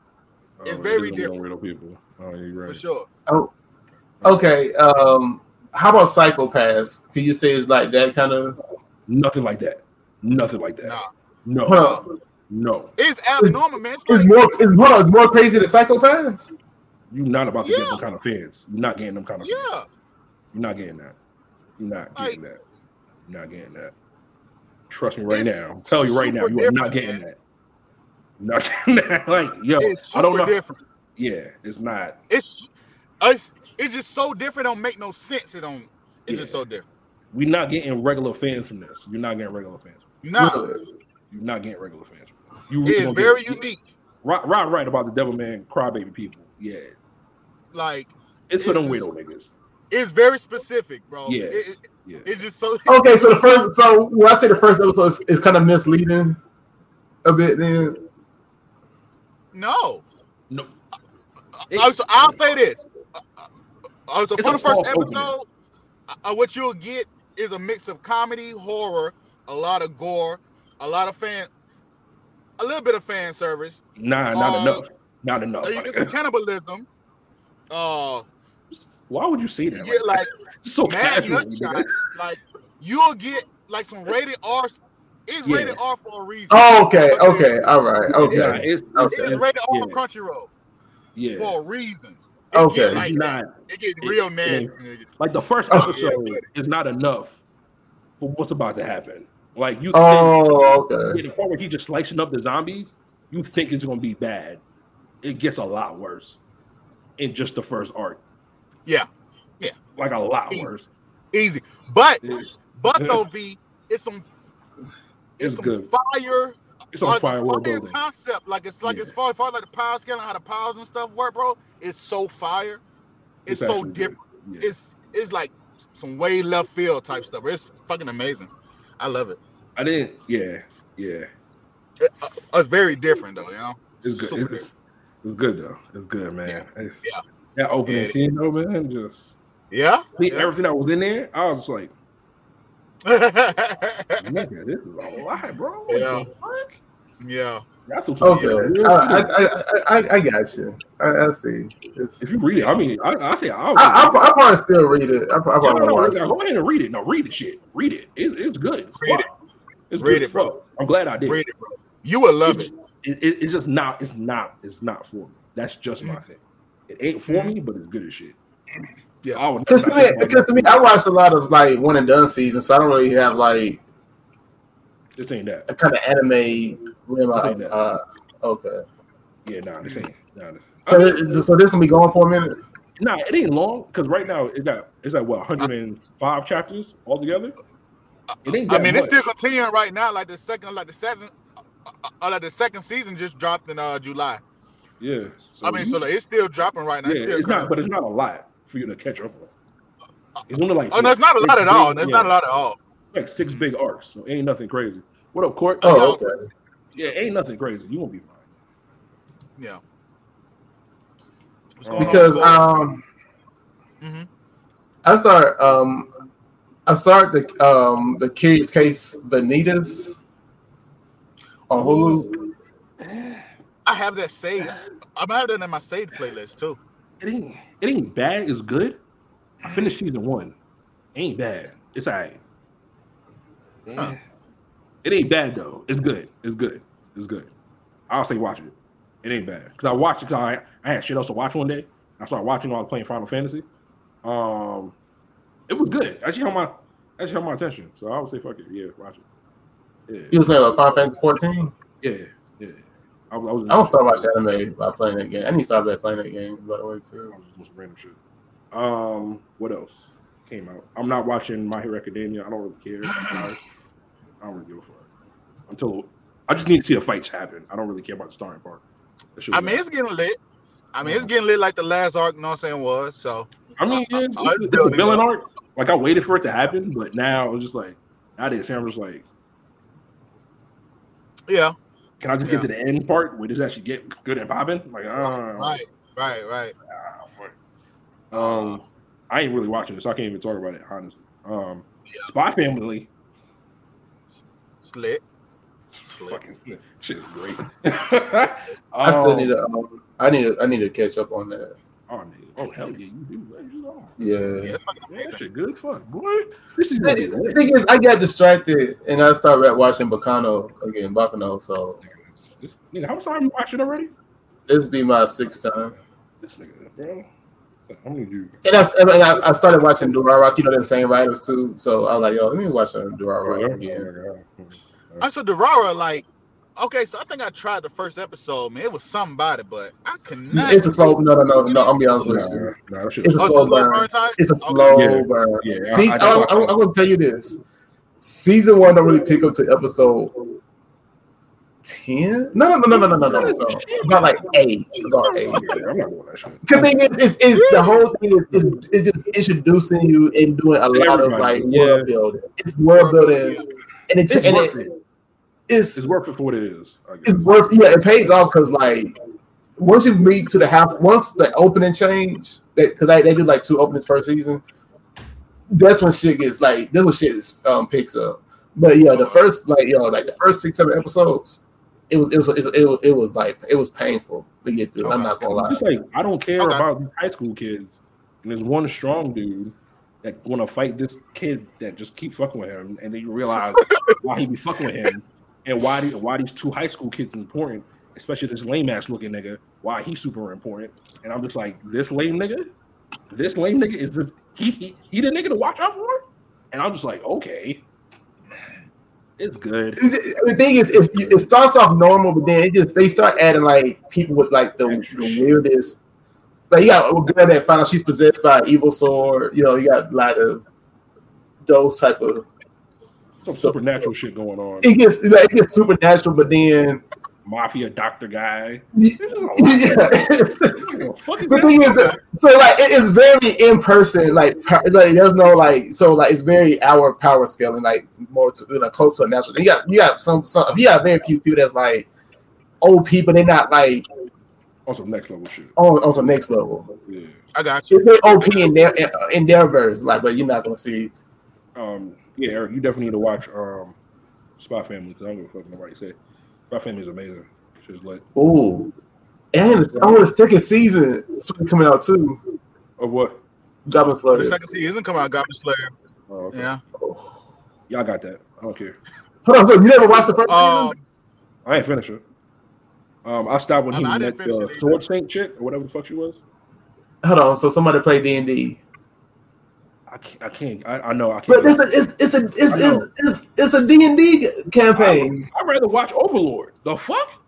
Oh, it's very different. People. Oh, you're right. For sure. Oh, okay. Um, how about Psycho-Pass? Can you say it's like that kind of? Nothing like that. Nothing like that. Nah. No. Huh. No. It's abnormal, man. It's, it's like, more. It's more. It's more crazy than Psycho-Pass. You're not about to yeah. get them kind of fans. You're not getting them kind of. Yeah. Fans. You're not getting that. You're not getting like, that. You're not getting that. Trust me right now. I'll tell you right now, you are not getting that. You're not getting that. Like, yo, it's I don't know. Different. Yeah, it's not. It's it's it's just so different. It don't make no sense. It don't. It's yeah. just so different. We're not getting regular fans from this. You're not getting regular fans. No. Nah. You're not getting regular fans. You really it's very get, unique. Right, right, right about the Devilman Crybaby people. Yeah. Like it's, it's for them weirdo niggas. It's very specific, bro. Yeah. It, it, yeah. It's just so okay. So the first, so when I say the first episode is, is kind of misleading a bit, then. No. No. It, I, so I'll say this. Uh, so for the first episode, uh, what you'll get is a mix of comedy, horror, a lot of gore, a lot of fan, a little bit of fan service. Nah, not uh, enough. Not enough. So you get some cannibalism. Uh. Why would you see that? You get like, like so mad casual, nut shots. Like you'll get like some rated R. It's yeah. rated R for a reason. Oh, okay, okay, all right, okay. Yeah, it's, it's, it's rated R yeah. on Crunchyroll. Yeah, for a reason. It okay, like not, it gets real it, nasty. It, like the first episode oh, yeah, is not enough for what's about to happen. Like you. Oh, think, okay. The part where he's just slicing up the zombies, you think it's gonna be bad. It gets a lot worse in just the first arc. Yeah, yeah, like a lot easy. worse. Easy, but yeah. but though V, it's some it's, it's some good. fire. It's on fire. Fire concept, like it's like yeah. as far as far like the power scale and how the powers and stuff work, bro. It's so fire. It's, it's so different. Yeah. It's it's like some way left field type stuff. It's fucking amazing. I love it. I didn't. Yeah, yeah. It, uh, it's very different though. You know, it's good. Super it's, it's good though. It's good, man. Yeah. It's, yeah. That opening yeah. scene, though, man, just yeah, see, yeah. everything that was in there, I was like, "Nigga, this is a lot, bro." What yeah, the fuck? yeah, that's what okay. I, I, I, I got you. I, I see. It's, if you read it, I mean, I, I say I, I, I, I probably still read it. I, I probably yeah, no, no, watch no, it. Go ahead and read it. No, read it, shit. Read it. it it's good. It's read fuck. it. It's read good it, bro. Fuck. I'm glad I did. Read it, bro. You would love it. It, it. It's just not. It's not. It's not for me. That's just mm-hmm. my thing. It ain't for me, but it's good as shit. Yeah, I would because to, me, because to me, I watched a lot of like one and done seasons, so I don't really have like this ain't that a kind of anime. Like, uh, okay, yeah, nah, this ain't. Nah, this, so, I mean, this, so this can be going for a minute. Nah, it ain't long because right now it got it's like what one hundred five I, chapters altogether. It ain't. I mean, much. It's still continuing right now. Like the second, like the second, uh, like the second season just dropped in uh, July. Yeah, so I mean, you, so like, it's still dropping right now. Yeah, it's, still it's not, but it's not a lot for you to catch up on. It's only like oh, no, it's not a lot at all. That's yeah. not a lot at all. Like six big arcs, so ain't nothing crazy. What up, Court? Oh, okay. okay. Yeah, ain't nothing crazy. You won't be fine. Yeah. Because um, mm-hmm. I start um, I start the um the Curious Case Vanitas on Hulu. I have that saved. I'm having that in my saved playlist too. It ain't it ain't bad. It's good. I finished season one. It ain't bad. It's alright. Huh. It ain't bad though. It's good. It's good. It's good. I'll say watch it. It ain't bad because I watched it because I, I had shit else to watch one day. I started watching while I was playing Final Fantasy. Um, it was good. Actually held my actually held my attention. So I would say fuck it. Yeah, watch it. Yeah. You was playing like Final Fantasy fourteen? Yeah. Yeah. I was. I was start watching anime by playing that game. I need to stop playing that game. By the way, too. I was just doing some random shit. Um, what else came out? I'm not watching My Hero Academia. I don't really care. I don't really give a fuck until I just need to see the fights happen. I don't really care about the starting part. I mean, out. It's getting lit. I mean, yeah. it's getting lit like the last arc. You know what I'm saying? Was so. I mean, yeah, it's, it's, it's a villain arc. Like I waited for it to happen, but now I was just like, I didn't. I'm just like, yeah. Can I just yeah. get to the end part where this actually get good at popping? Like, uh, right, right, right. right. Um, I ain't really watching it, so I can't even talk about it, honestly. Um, yeah. Spy Family. Slit. Slit. Fucking slit. Shit is great. I still need to. Um, I need. A, I need to catch up on that. Oh, oh hell yeah, you do. Yeah, yeah, that's a good fuck, boy. This is the, the thing is, I got distracted and I started watching Baccano again. Baccano, so nigga, how much time you watching already? This be my sixth time. This nigga, bro. I'm gonna do. And I and I, I started watching Durarara. You know, they're the same writers too. So I was like, yo, let me watch Durarara again. I said Durarara, like. Okay, so I think I tried the first episode, man. It was something about it, but I could not. It's a slow. No, no, no, no. I'm be honest with you. No, no, it's, a slow burn. It's a slow okay. burn. Yeah, yeah. See, I, I, I, I'm, I'm gonna tell you this: season one don't really pick up to episode ten. No, no, no, no, no, no, no, no. About like eight. About eight. The thing is, it's, it's the whole thing is it's, it's just introducing you and doing a lot of like world building. It's world building, and it's and it. It's, it's worth it for what it is. I guess. It's worth, yeah. It pays off because, like, once you meet to the half, once the opening change, that tonight they do like two openings per season. That's when shit gets like, that's when shit is, um, picks up. But yeah, the first like yo, like the first six seven episodes, it was it was it was, it was, it was like it was painful to get through. Okay. I'm not gonna lie. Just like I don't care okay. about these high school kids, and there's one strong dude that want to fight this kid that just keep fucking with him, and then you realize why he be fucking with him. And why these, why these two high school kids are important, especially this lame ass looking nigga, why he's super important. And I'm just like, this lame nigga, this lame nigga is this he he, he the nigga to watch out for? And I'm just like, okay, it's good. The thing is, it's, it starts off normal, but then it just they start adding like people with like the, the weirdest. Like you got a girl that found out she's possessed by an evil sword. You know, you got a lot of those type of. Some supernatural shit going on. It gets like, it gets supernatural, but then mafia doctor guy. Yeah. The thing is, that, so like it is very in person. Like, like there's no like so like it's very our power scaling, like more to like close to a natural. You got you got some some you got very few people that's like old people. They're not like on some next level shit. On on some next level. Yeah, I got you. They're O P in their in their verse, like, but you're not gonna see. Um. Yeah, Eric, you definitely need to watch um, Spy Family because I don't give a fuck nobody said. Spy Family is amazing. She's like, oh, and it's oh, the second season it's coming out too. Of what? Goblin Slayer. The second season isn't coming out. Goblin Slayer. Oh, okay. Yeah. Oh. Y'all got that. I don't care. Hold on, so you never watched the first um, season? I ain't finished it. Um, I stopped when he met the uh, sword saint chick or whatever the fuck she was. Hold on, so somebody played D and D. I can't. I can't. I, I know. I can't. But it's a it's it's a it's it's, it's it's a D and D campaign. I, I'd rather watch Overlord. The fuck?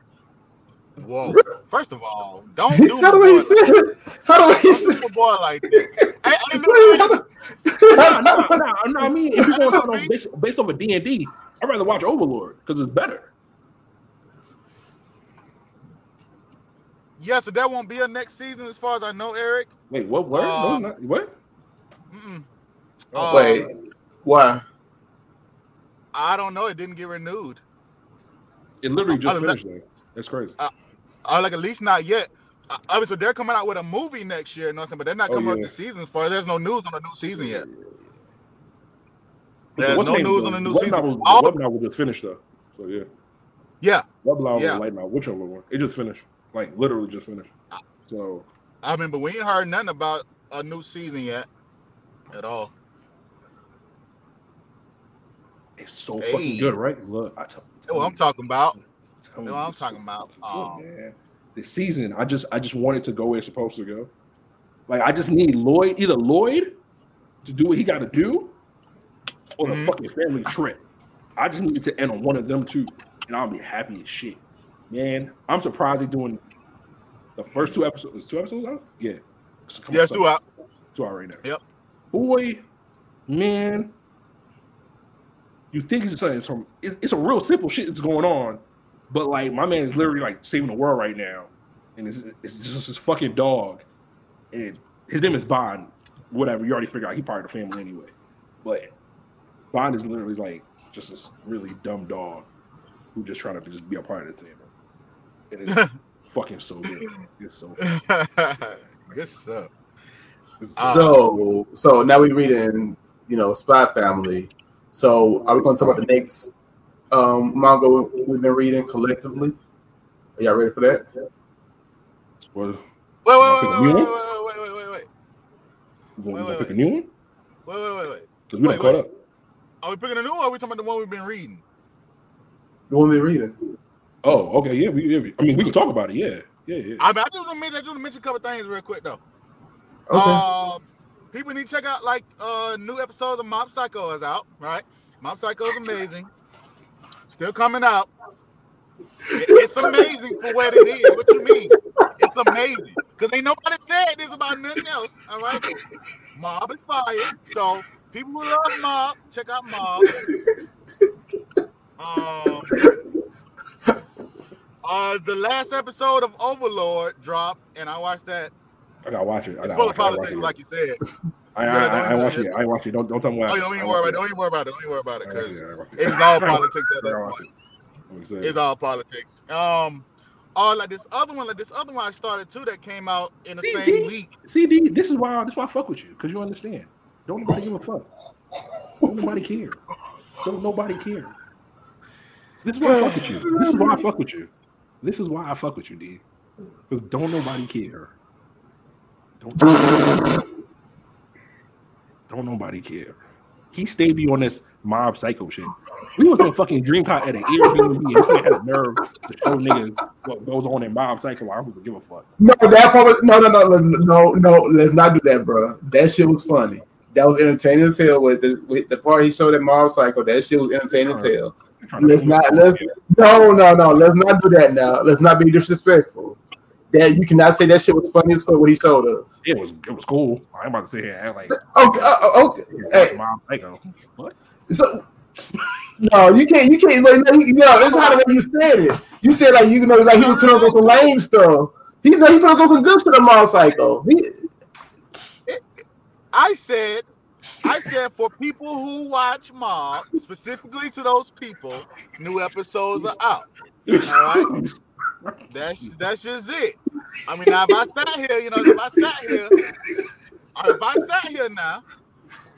Whoa! First of all, don't do how do he said? How do he say boy like this? I, I know. no, no, no, no, I mean, if you're going on based, based off of D and D, I'd rather watch Overlord because it's better. Yeah, so that won't be a next season, as far as I know, Eric. Wait, what? What? Um, no, not, what? Mm-mm. Oh, wait, um, why? I don't know. It didn't get renewed. It literally just I, I, finished. Like, that's crazy. I, I, like at least not yet. I, I mean, so they're coming out with a movie next year, you know what I'm saying? But they're not coming oh, yeah. out with the seasons for. There's no news on the new season yet. There's no news on the new season. Web novel just finished though. So yeah, yeah, web novel, yeah. light novel, whichever one. It just finished. Like literally just finished. So I mean, but we ain't heard nothing about a new season yet. At all, it's so hey. fucking good, right? Look, I tell, tell what I'm talking about. Tell what I'm talking about. Oh man, this season, I just, I just wanted to go where it's supposed to go. Like, I just need Lloyd, either Lloyd, to do what he got to do, or the mm-hmm. fucking family trip. I just need it to end on one of them two, and I'll be happy as shit. Man, I'm surprised they're doing the first two episodes. Two episodes out? Yeah. Come yeah, on, it's two out. Two out right now. Yep. Boy, man, you think it's something? It's, from, it's, it's a real simple shit that's going on, but like my man is literally like saving the world right now, and it's, it's just his fucking dog, and his name is Bond. Whatever, you already figured out he part of the family anyway, but Bond is literally like just this really dumb dog who just trying to just be a part of the family. It is fucking so good. It's so good. Good stuff. Uh, so so now we read in, you know, Spy Family. So are we going to talk about the next um, manga we've been reading collectively? Are y'all ready for that? Well, wait, wait, wait, wait, wait, wait, wait, wait. We're going to pick a new one? Wait, wait, wait, wait. Because we wait, don't wait. caught up. Are we picking a new one or are we talking about the one we've been reading? The one we've been reading. Oh, okay, yeah. We, yeah, I mean, we can talk about it, yeah. Yeah, yeah. I, mean, I just want to mention a couple things real quick, though. Okay. Um, people need to check out, like, uh, new episodes of Mob Psycho is out, right? Mob Psycho is amazing. Still coming out. It, it's amazing for what it is. What you mean? It's amazing. Because ain't nobody said this about nothing else, all right? Mob is fire. So, people who love Mob, check out Mob. Um... Uh, the last episode of Overlord dropped, and I watched that. I gotta watch it. I it's full of politics, like you said. I I, I, I, I watch it. it. I watch it. Don't don't tell me. Oh, don't even worry about it. Don't even worry about it. Don't even worry about it, because it. it. it's all politics at that point. It. It's all politics. Um, oh, like this other one, like this other one I started too that came out in the C D same week. C D, this is why this is why I fuck with you, because you understand. Don't nobody give a fuck. Don't nobody care. Don't nobody care. This is why I fuck with you. This is why I fuck with you. This is why I fuck with you, D. Because don't nobody care. Don't, don't nobody care. He stayed me on this Mob Psycho shit. We was in fucking DreamCon at an Airbnb. This nigga had a nerve to show niggas what goes on in Mob Psycho. I don't give a fuck. No, that part was, no, no, no, no, no. Let's not do that, bro. That shit was funny. That was entertaining as hell. With the, with the part he showed at Mob Psycho, that shit was entertaining as hell. Let's not let's no no no let's not do that now. Let's not be disrespectful. That you cannot say that shit was funny as fuck what he showed us. It was it was cool. I'm about to sit here and act like okay uh, okay. Hey. Like, what? So, no, you can't you can't like no, you know, it's how the way you said it. You said like you know like he was putting on some lame stuff. He you know he put on some good shit on Mob Psycho. He, it, I said. I said for people who watch Mob, specifically to those people, new episodes are out. All right, that's that's just it. I mean, now if I sat here, you know, if I sat here, if I sat here now,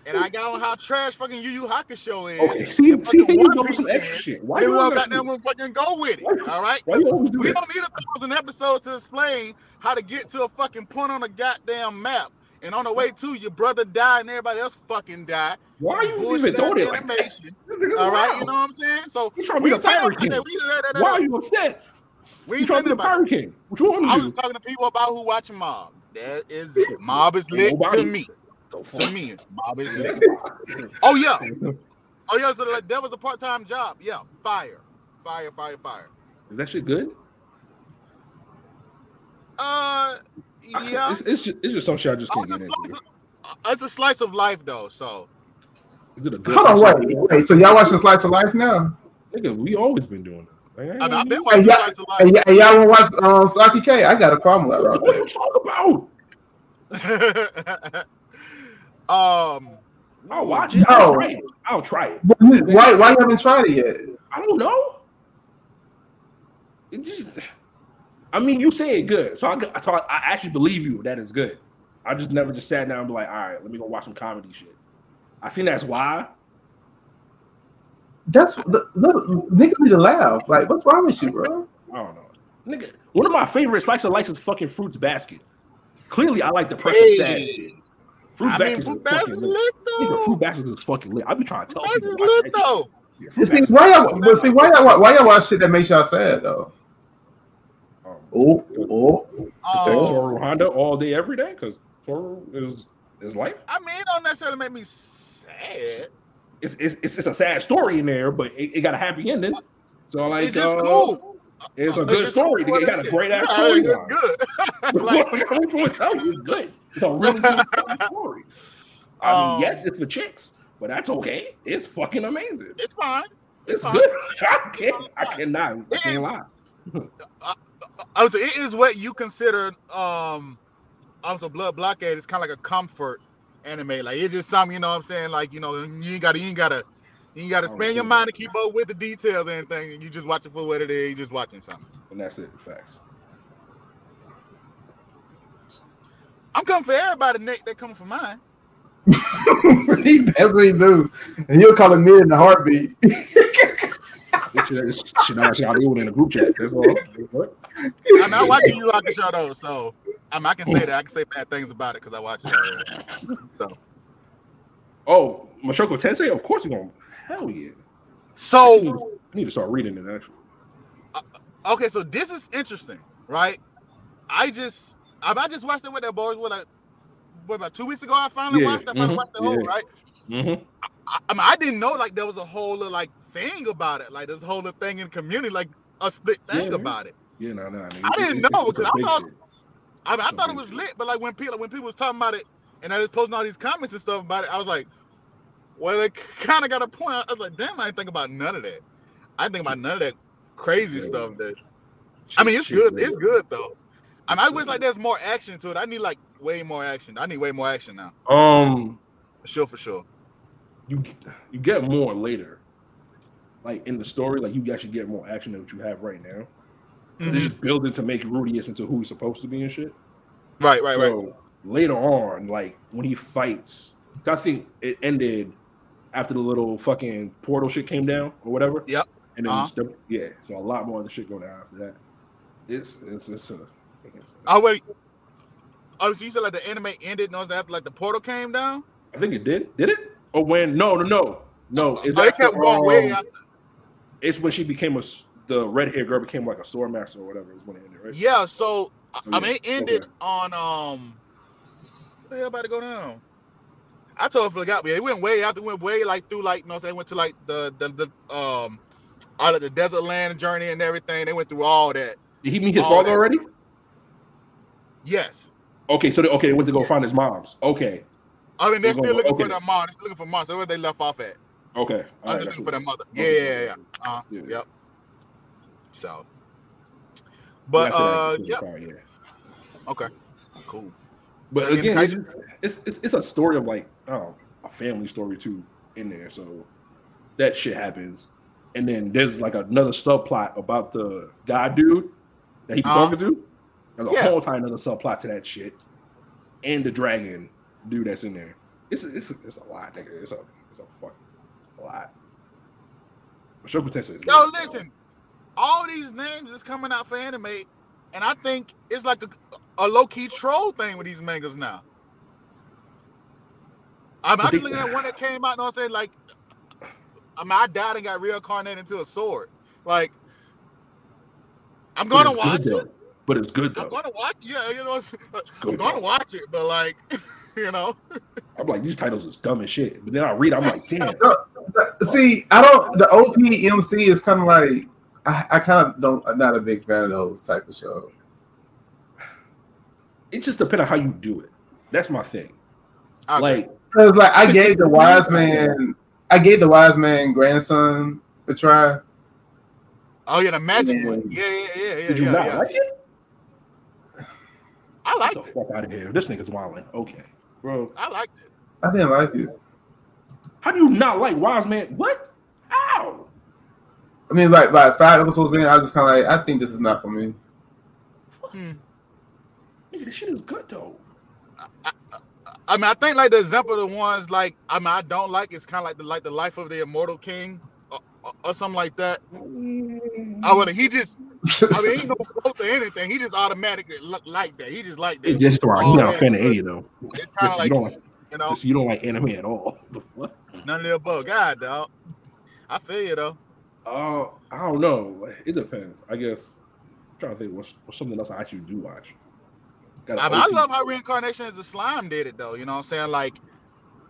and I got on how trash fucking Yu Yu Hakusho is, okay, see, see here you go with some extra shit. Why you got that one? Fucking go with it. All right, do we this? don't need a thousand episodes to explain how to get to a fucking point on a goddamn map. And on the way to your brother died and everybody else fucking died. Why are you even doing it? Like that? All right, you know what I'm saying? So you trying to be a pirate king? Why are you upset? We trying to be a pirate king? What you want to do? I was talking to people about who watching Mob. That is it. Mob is lit to me. To me, Mob is lit. Oh yeah, oh yeah. So that was a part-time job. Yeah, fire, fire, fire, fire. Is that shit good? Uh. Yeah, I, it's, it's, just, it's just some shit I just can't oh, it's, get a of, it's a slice of life, though. So, is it a good hold on, wait, wait. So y'all watching Slice of Life now? Nigga, we always been doing it. Like, I, I've been watching y'all, Slice of Life. And, y- and y'all want to watch um, Saki K? I got a problem with that. What are you talking about? um, I'll watch it. I'll no. try it. I'll try it. Why? Why you haven't tried it yet? I don't know. It just. I mean, you say it good, so I, so I I actually believe you that it's good. I just never just sat down and be like, all right, let me go watch some comedy shit. I think that's why. That's the, the nigga need to laugh. Like, what's wrong with you, bro? I don't know, nigga. One of my favorite slices of life is fucking Fruit Basket. Clearly, I like the pressure hey. sad shit. Fruit I Basket, mean, Fruit Basket is lit though. Nigga, Fruit Basket is fucking lit. I be trying to tell Fruit people. Lit though. Yeah, Fruit see, why y'all, but see why y'all why y'all watch shit that makes y'all sad though? Oh, oh, oh. Toru Honda all day, every day, because Toru is is life. I mean, it don't necessarily make me sad. It's it's it's, it's a sad story in there, but it, it got a happy ending. So like, it's just uh, cool. It's a it's good story. Cool. It got a great ass yeah, story. It's good. like, which one tells you? It's good. It's a really good story. I mean, um, yes, it's for chicks, but that's okay. It's fucking amazing. It's fine. It's, it's fine. good. I can't. I cannot. I can't lie. I was. It is what you consider. Um, also, Blood Blockade is kind of like a comfort anime. Like it's just something, you know what I'm saying. Like you know, you ain't gotta, you ain't gotta, you ain't gotta spend your mind to keep up with the details and anything. And you just watch it for what it is. You just watching something. And that's it. Facts. I'm coming for everybody, Nick. They're coming for mine. He, that's what he do. And he'll call him mid in a heartbeat. She know she got to in a group chat. That's all. I know I watch you rock the show, so I, mean, I can say that. I can say bad things about it because I watch it. So. Oh, Mashoko Tensei? Of course you're going to. Hell yeah. So. I need, to, I need to start reading it, actually. Uh, okay, so this is interesting, right? I just. I just watched it with that boys. What, I, what about two weeks ago? I finally yeah. watched. I finally mm-hmm. watched the whole yeah. right. Mm-hmm. I, I mean, I didn't know like there was a whole little, like thing about it. Like this whole little thing in community, like a split thing yeah, about man. It. Yeah, no, no. I, mean, I it, didn't it, know because I thought, I, mean, I thought it was lit. But like when people when people was talking about it, and I was posting all these comments and stuff about it, I was like, well, they kind of got a point. I was like, damn, I didn't think about none of that. I didn't think about none of that crazy yeah. stuff. That I mean, it's she, good. She, it's good though. I, mean, I wish like there's more action to it. I need like way more action. I need way more action now. Um, for sure, for sure. You you get more later, like in the story. Like you actually get more action than what you have right now. Mm-hmm. They're just building to make Rudeus into who he's supposed to be and shit. Right, right, so, right. Later on, like when he fights, I think it ended after the little fucking portal shit came down or whatever. Yep. And then uh-huh. still, yeah, so a lot more of the shit go down after that. It's it's it's a. Uh, Oh wait, oh, so you said like the anime ended, and after like the portal came down. I think it did. Did it? Or when? No, no, no, no. It's, oh, after, um, way after. It's when she became a the red haired girl became like a sword master or whatever. Is when it ended, right? Yeah. So, so I yeah, mean, it ended okay. on um. What the hell about to go down? I told you forgot. It went way after. Went way like through like you know. So they went to like the the the um, all of the desert land journey and everything. They went through all that. Did he meet his father already? Yes. Okay, so they, okay, they went to go yeah. find his moms. Okay. I mean, they're, they're still going, looking okay. for their mom. They're still looking for mom. So where they left off at? Okay. I'm right, looking for their mother. Yeah, yeah, yeah. Uh, yeah. Yep. So, but yeah, uh, yeah. Fire, yeah. Okay. Cool. But and again, Kaiju- it's, it's it's a story of like oh, a family story too in there. So that shit happens, and then there's like another subplot about the guy dude that he be uh, talking to. There's a yeah. whole time another subplot to that shit, and the dragon dude that's in there. It's a, it's a, it's a lot, nigga. It's a it's a fucking lot. Mashoko Tensei is yo, listen, all these names is coming out for anime, and I think it's like a, a low key troll thing with these mangas now. I'm actually looking at one that came out and I said like, I mean, I died and got reincarnated into a sword. Like, I'm gonna watch it. But it's good though. I'm gonna watch, yeah, you know, it's, it's I'm gonna though. watch it, but like, you know, I'm like these titles is dumb as shit. But then I read, I'm like, damn. See, I don't. The O P M C is kind of like I, I kind of don't. I'm not a big fan of those type of shows. It just depends on how you do it. That's my thing. Okay. Like, because like I gave the wise man, I gave the wise man grandson a try. Oh yeah, the magic yeah. one. Yeah, yeah, yeah, yeah. Did you yeah, not yeah. like it? I liked it. Get the fuck out of here. This nigga's wilding. Okay. Bro. I liked it. I didn't like it. How do you not like Wise Man? What? Ow. I mean, like, like five episodes in, I was just kind of like, I think this is not for me. Fuck. Mm. Nigga, this shit is good, though. I, I, I mean, I think, like, the example of the ones, like, I mean, I don't like it's kind of like the, like the life of the immortal king or, or, or something like that. Mm. I would he just... I mean, he don't go to anything. He just automatically look like that. He just like that. It's just right. He's not a fan of any though. It's kind of like you don't, you know, you don't like anime at all. What? None of the above. God, dog. I feel you though. Oh, uh, I don't know. It depends. I guess. I'm trying to think what's, what's something else I actually do watch. I, mean, I love how Reincarnation as a Slime did it though. You know what I'm saying? Like,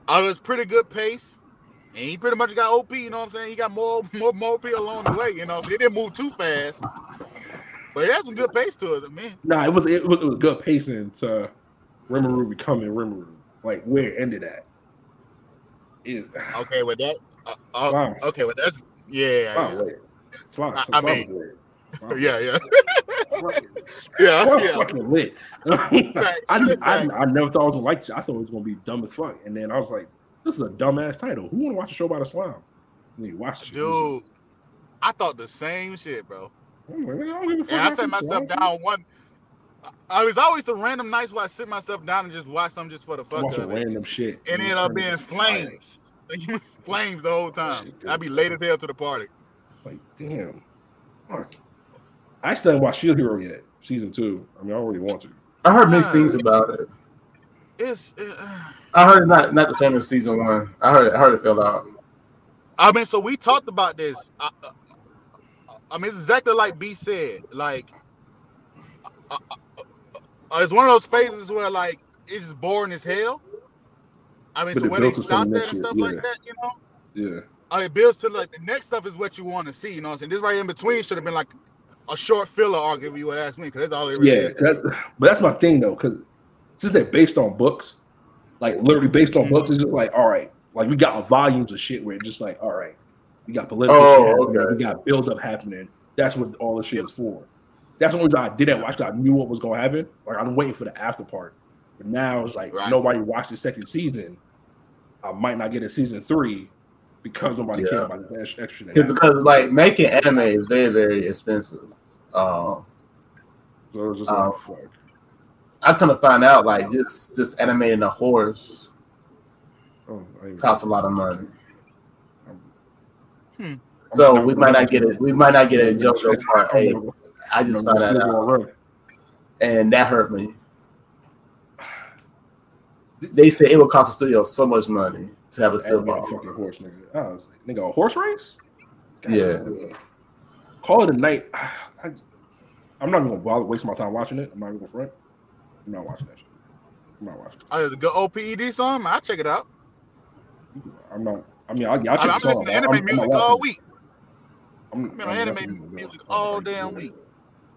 I was pretty good pace. And he pretty much got O P, you know what I'm saying? He got more, more, more O P along the way, you know. They didn't move too fast, but it had some good pace to it, man. Nah, it was it was, it was good pacing to Rimuru becoming Rimuru, like where it ended at. It, okay, with that, uh, uh, okay, with well, that's yeah, wow, yeah. Weird. Slime, I, I mean, weird. Wow. yeah, yeah, yeah, yeah. Fucking lit. I, I, I, I never thought it was like I thought it was gonna be dumb as fuck, and then I was like. This is a dumbass title. Who want to watch a show about a slime? You need watch the show. Dude, I thought the same shit, bro. I, like, I, don't give a fuck and I set myself down one. I was always the random nights where I sit myself down and just watch something just for the fuck watch of it. Random shit. And it ended up being flames. Like, flames the whole time. I'd be late as hell to the party. Like, damn. Fuck. I still haven't watched Shield Hero yet. Season two. I mean, I already want to. I heard mixed uh, things about it. It's. It, uh, I heard not not the same as season one. I heard I heard it fell out. I mean, so we talked about this. I, I, I mean, it's exactly like B said. Like, I, I, it's one of those phases where like it's boring as hell. I mean, but so when they stop that and stuff year. like that, you know, yeah, I mean, it builds to like the next stuff is what you want to see. You know what I'm saying? This right in between should have been like a short filler. I'll give you what asked me because that's all it really yeah, is. That, but that's my thing though, because since they're based on books, like literally based on mm-hmm. books, it's just like all right. Like, we got volumes of shit where it's just like, all right, we got political oh, shit happening, okay. we got build-up happening. That's what all this shit is for. That's the only reason I did that watch, because I knew what was going to happen. Like, I'm waiting for the after part. But now it's like, right. nobody watched the second season. I might not get a season three because nobody yeah. cared about the extra shit. Because, like, making anime is very, very expensive. Um, so it was just um, like, fuck. I'm trying to find out, like, just, just animating a horse Oh, costs a lot of money, hmm. so we might not get it. We might not get a JoJo part eight. I just found that out, and that hurt me. They said it would cost the studio so much money to have a stillball. Fucking horse, nigga. I was like, nigga, a horse race? God, yeah. Man. Call it a night. I, I'm not even gonna bother waste my time watching it. I'm not even gonna front. I'm not watching that shit. I'm not watching. Oh, there's a good O P E D song. I'll check it out. I'm not. I mean, I, I'll check I'm listening to anime I'm, music I'm all week. I'm, I'm, I'm anime music, music all damn week.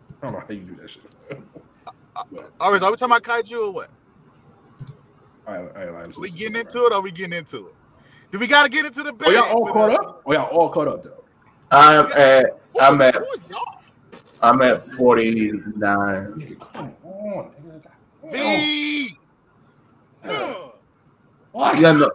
I don't know how you do that shit. I, I, all right, are we talking about kaiju or what? All right, all right, all right, are we getting right. into it? Or are we getting into it? Do we got to get into the bed? Oh, y'all all caught up? Oh, y'all all caught up though. I'm at. I'm at. I'm at forty-nine. Come on. V. Oh. What? Yeah, no.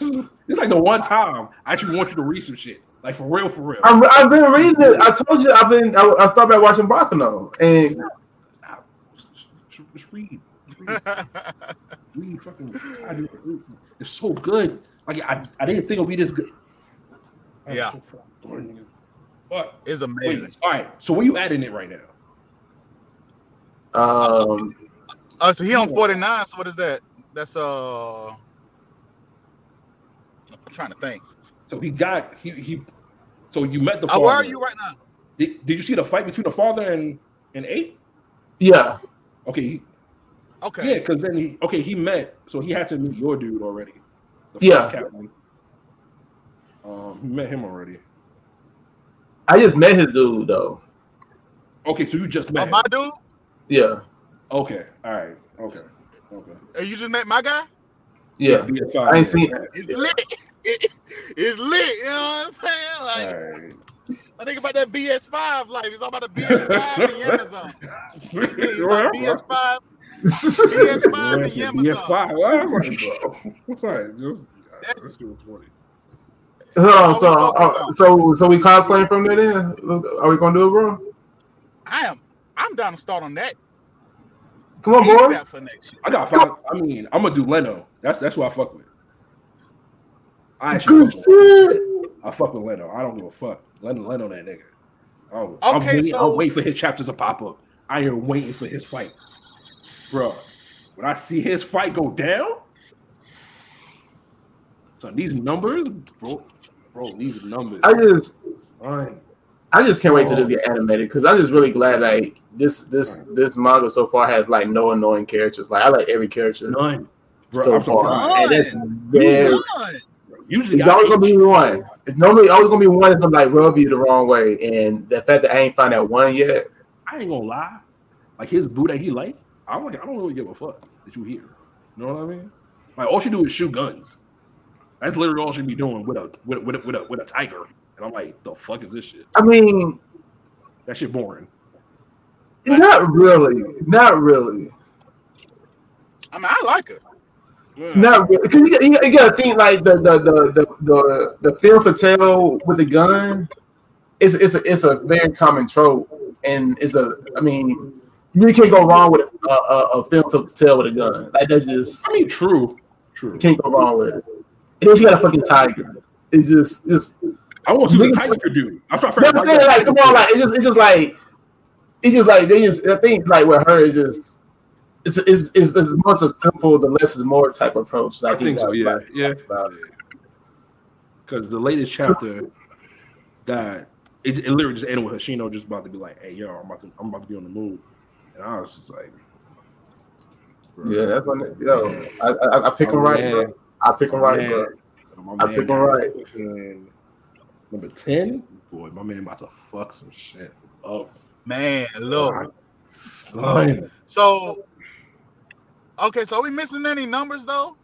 It's like the one time I actually want you to read some shit, like for real, for real. I'm, I've been reading it. I told you I've been. I, I started by watching Baccano and stop. Stop. Just read. Read. read fucking. I do, it's so good. Like I, I didn't think it would be this good. Man, yeah. It's, so but, it's amazing. Wait, all right. So where you at in it right now? Um. Uh, so he on forty-nine. So what is that? That's uh. I'm trying to think. So he got he he. So you met the father. Where are you right now? Did, did you see the fight between the father and and eight? Yeah. Okay. He, okay. Yeah, because then he okay he met so he had to meet your dude already. The yeah. First captain. Um, he met him already. I just met his dude though. Okay, so you just met oh, him. My dude. Yeah. Okay. All right. Okay. Okay. Hey, you just met my guy. Yeah. yeah I ain't seen it. It's lit. It, it's lit, you know what I'm saying? Like, right. I think about that B S five life. It's all about the B S five and Amazon. B S five, B S five and Amazon. B S five. What's that? That's two twenty. Oh, so, oh, so, so we cosplaying from there. Then are we gonna do it, bro? I am. I'm down to start on that. Come on, bro. I got. Five, I mean, I'm gonna do Leno. That's that's who I fuck with. I fuck with, I fuck with Leno. I don't give a fuck. Leno, Leno, that nigga. Oh, okay, I'm waiting, so... I'll wait for his chapters to pop up. I am waiting for his fight, bro. When I see his fight go down, so these numbers, bro, bro, these numbers. I just, fine. I just can't bro. wait till this get animated because I'm just really glad like this, this, fine. this manga so far has like no annoying characters. Like I like every character, none. Bro, so I'm so far, and that's very. Usually it's always gonna be one. It's normally always gonna be one that's gonna like rub you the wrong way, and the fact that I ain't found that one yet. I ain't gonna lie, like his boo that he like, I don't, I don't really give a fuck that you hear. You know what I mean? Like all she do is shoot guns. That's literally all she be doing with a with with with a, with a tiger. And I'm like, the fuck is this shit? I mean, that shit boring. Like, not really, not really. I mean, I like her. Yeah. Not really, because you, you, you gotta think like the the the the the, the femme fatale with the gun. It's it's a, it's a very common trope, and it's a I mean You can't go wrong with a, a, a film to tell with a gun. Like that's just. I mean, true, true. You can't go wrong with it. And then she got a fucking tiger. It's just, it's. I want to see what the tiger could do. I'm trying to figure out. Like, like, come on, like it's just, it's just like, it's just like they just. I think like with her, it's just, it's it's it's, it's much as simple, the less is more type of approach. I, I think, think so. Yeah, yeah. Because the latest chapter, that it, it literally just ended with Hoshino just about to be like, "Hey, yo, I'm about to, I'm about to be on the move," and I was just like, bro. "Yeah, that's what yo, I, I, I pick him right, bro. I pick him right, bro. I pick him right." Number ten, boy, my man about to fuck some shit up. Man, look. Oh, so, okay, so are we missing any numbers though?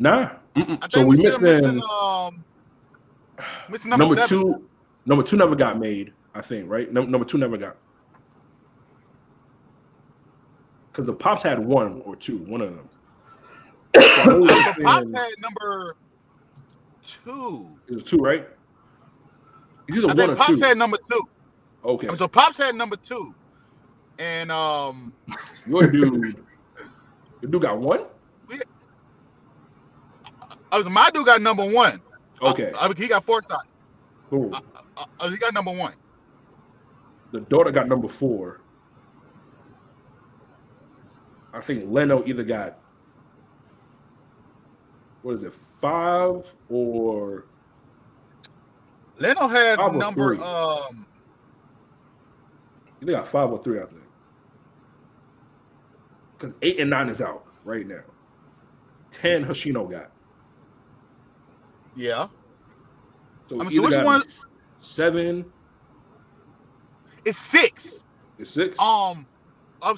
Nah. Mm-mm. I think so we missed missing, um, missing number, number seven. Two. Number two never got made, I think, right? No, number two never got. Because the Pops had one or two, one of them. So the Pops had number two. It was two, right? I think Pops two. Had number two. Okay. So Pops had number two. And um your dude. Your dude got one? We, I was my dude got number one. Okay. I, I, he got four sides. Cool. I, I, I, he got number one. The daughter got number four. I think Leno either got what is it, five or Leno has five number. Three. Um, you got five or three out there. Because eight and nine is out right now. Ten Hoshino got. Yeah. So I mean, so which one? Seven. It's six. It's six. Um,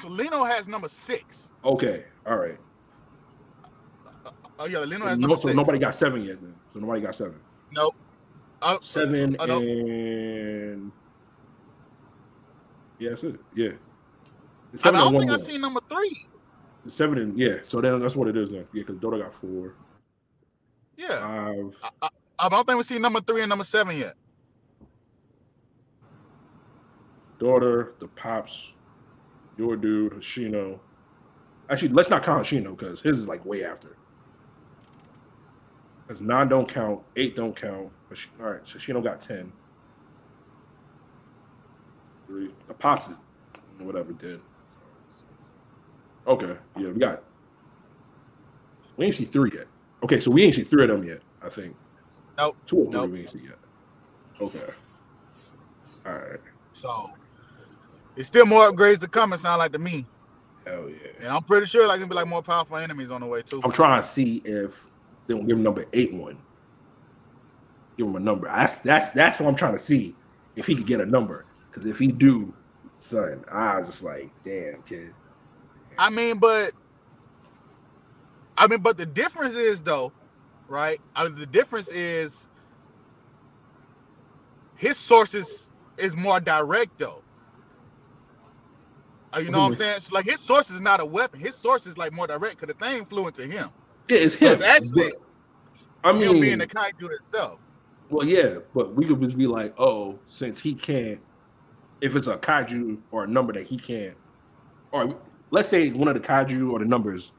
Leno has number six. Okay. All right. Oh uh, uh, yeah, Leno has no, number so six. So nobody got seven yet. Then. So nobody got seven. Nope. Uh, Seven uh, uh, and yeah, that's it. Yeah, I, mean, I don't think I seen number three. It's seven and yeah, so then that's what it is then. Yeah, because Dota got four. Yeah, five. I, I, I don't think we seen number three and number seven yet. Daughter, the Pops, your dude Hoshino. Actually, let's not count Hoshino because his is like way after. Because nine don't count, eight don't count. She, all right, so she don't got ten. Three. The Pops is whatever did. Okay, yeah, we got. We ain't see three yet. Okay, so we ain't see three of them yet. I think. Nope. Two or nope. Three we ain't see yet. Okay. All right. So, it's still more upgrades to come. It sound like to me. Hell yeah. And I'm pretty sure like gonna be like more powerful enemies on the way too. I'm trying to see if they won't give him number eight one. Give him a number. That's that's that's what I'm trying to see if he could get a number. Because if he do, son, I was just like, damn kid. I mean, but I mean, but the difference is though, right? I mean, the difference is his sources is more direct though. You know what I'm saying? So, like his source is not a weapon. His source is like more direct because the thing flew into him. Yeah, it's him. So it's actually, I mean, him being the kaiju itself. Well, yeah, but we could just be like, oh, since he can't, if it's a kaiju or a number that he can't, or let's say one of the kaiju or the numbers,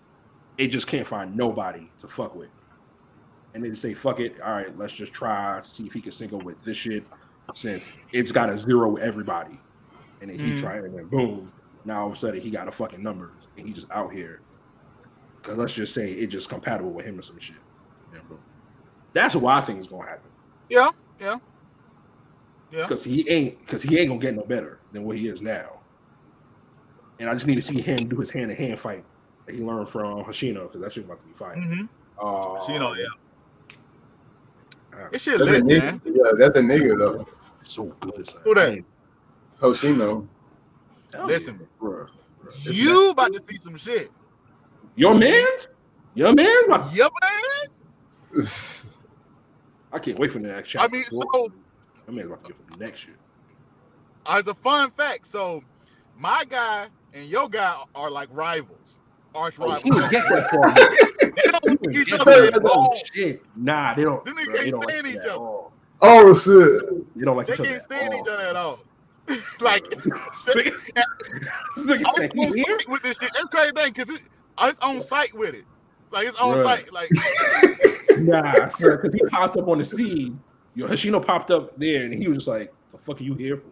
it just can't find nobody to fuck with. And they just say, fuck it, all right, let's just try, see if he can sync up with this shit, since it's got a zero with everybody. And then he mm. tried it, and then boom, now all of a sudden he got a fucking number, and he just out here. Because let's just say it's just compatible with him or some shit. Yeah, bro. That's why I think it's going to happen. Yeah, yeah, yeah. Because he ain't, because he ain't gonna get no better than what he is now. And I just need to see him do his hand to hand fight that he learned from Hoshino, because that shit's about to be fire. Mm-hmm. Uh, Hoshino, yeah. It shit lit, man. Yeah, that's a nigga though. It's so good. Son. Who that? Hoshino. Listen, bro. You about to see some shit. Your man's, your man's, my- your man's. I can't wait for the next chapter. I mean, so... I mean, I'm about to get for the next year. As a fun fact, so my guy and your guy are like rivals. Arch rivals. Oh, you get that far. They don't get each other at all. Shit. Nah, they don't. Them niggas can't stand each other. Oh, shit. They don't like each other at all. They can't stand each other at all. Like, I was on site with this shit. That's crazy thing because it, it's on site with it. Like it's on right. site. Like, nah, sir, because he popped up on the scene. Yo, Hoshino popped up there, and he was just like, "The fuck are you here for?"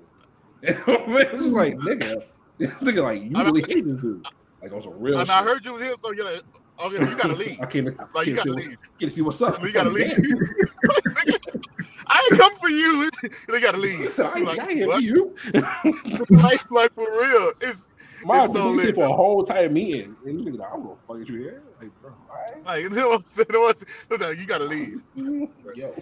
This is like, nigga, this nigga, like you I really hate this dude. Like, I was a real. And shit. I heard you was here, so you're like, okay, you gotta leave. I can't. Like, I can't you gotta leave. What, can't see what's up. You gotta leave. I ain't come for you. They gotta leave. So I ain't like, here for you. Life, like for real. It's my it's so lit for a whole entire meeting. And you like, I'm gonna fuck you here. Like, bro, all right. Like, no, no, no, you gotta leave. Yo,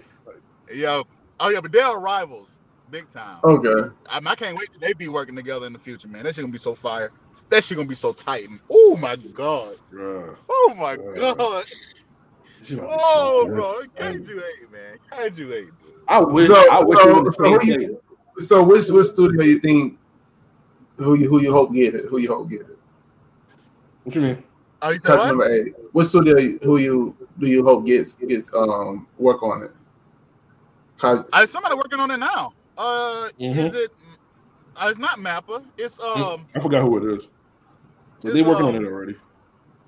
yo, oh yeah, but they are rivals, big time. Okay, I, I can't wait till they be working together in the future, man. That shit gonna be so fire. That shit gonna be so tight. Oh my god. Bro. Oh my bro. god. Oh, so bro, Kaiju eight, man. Kaiju eight. I wish. So, I wish so, so, you, so which which studio you think? Who you who you hope get it? Who you hope get it? What you mean? Are you Touch number eight. Which studio? You, who you do you hope gets gets um work on it? I somebody working on it now. Uh, mm-hmm. is it? Uh, it's not Mappa. It's um. I forgot who it is. So they working um, on it already.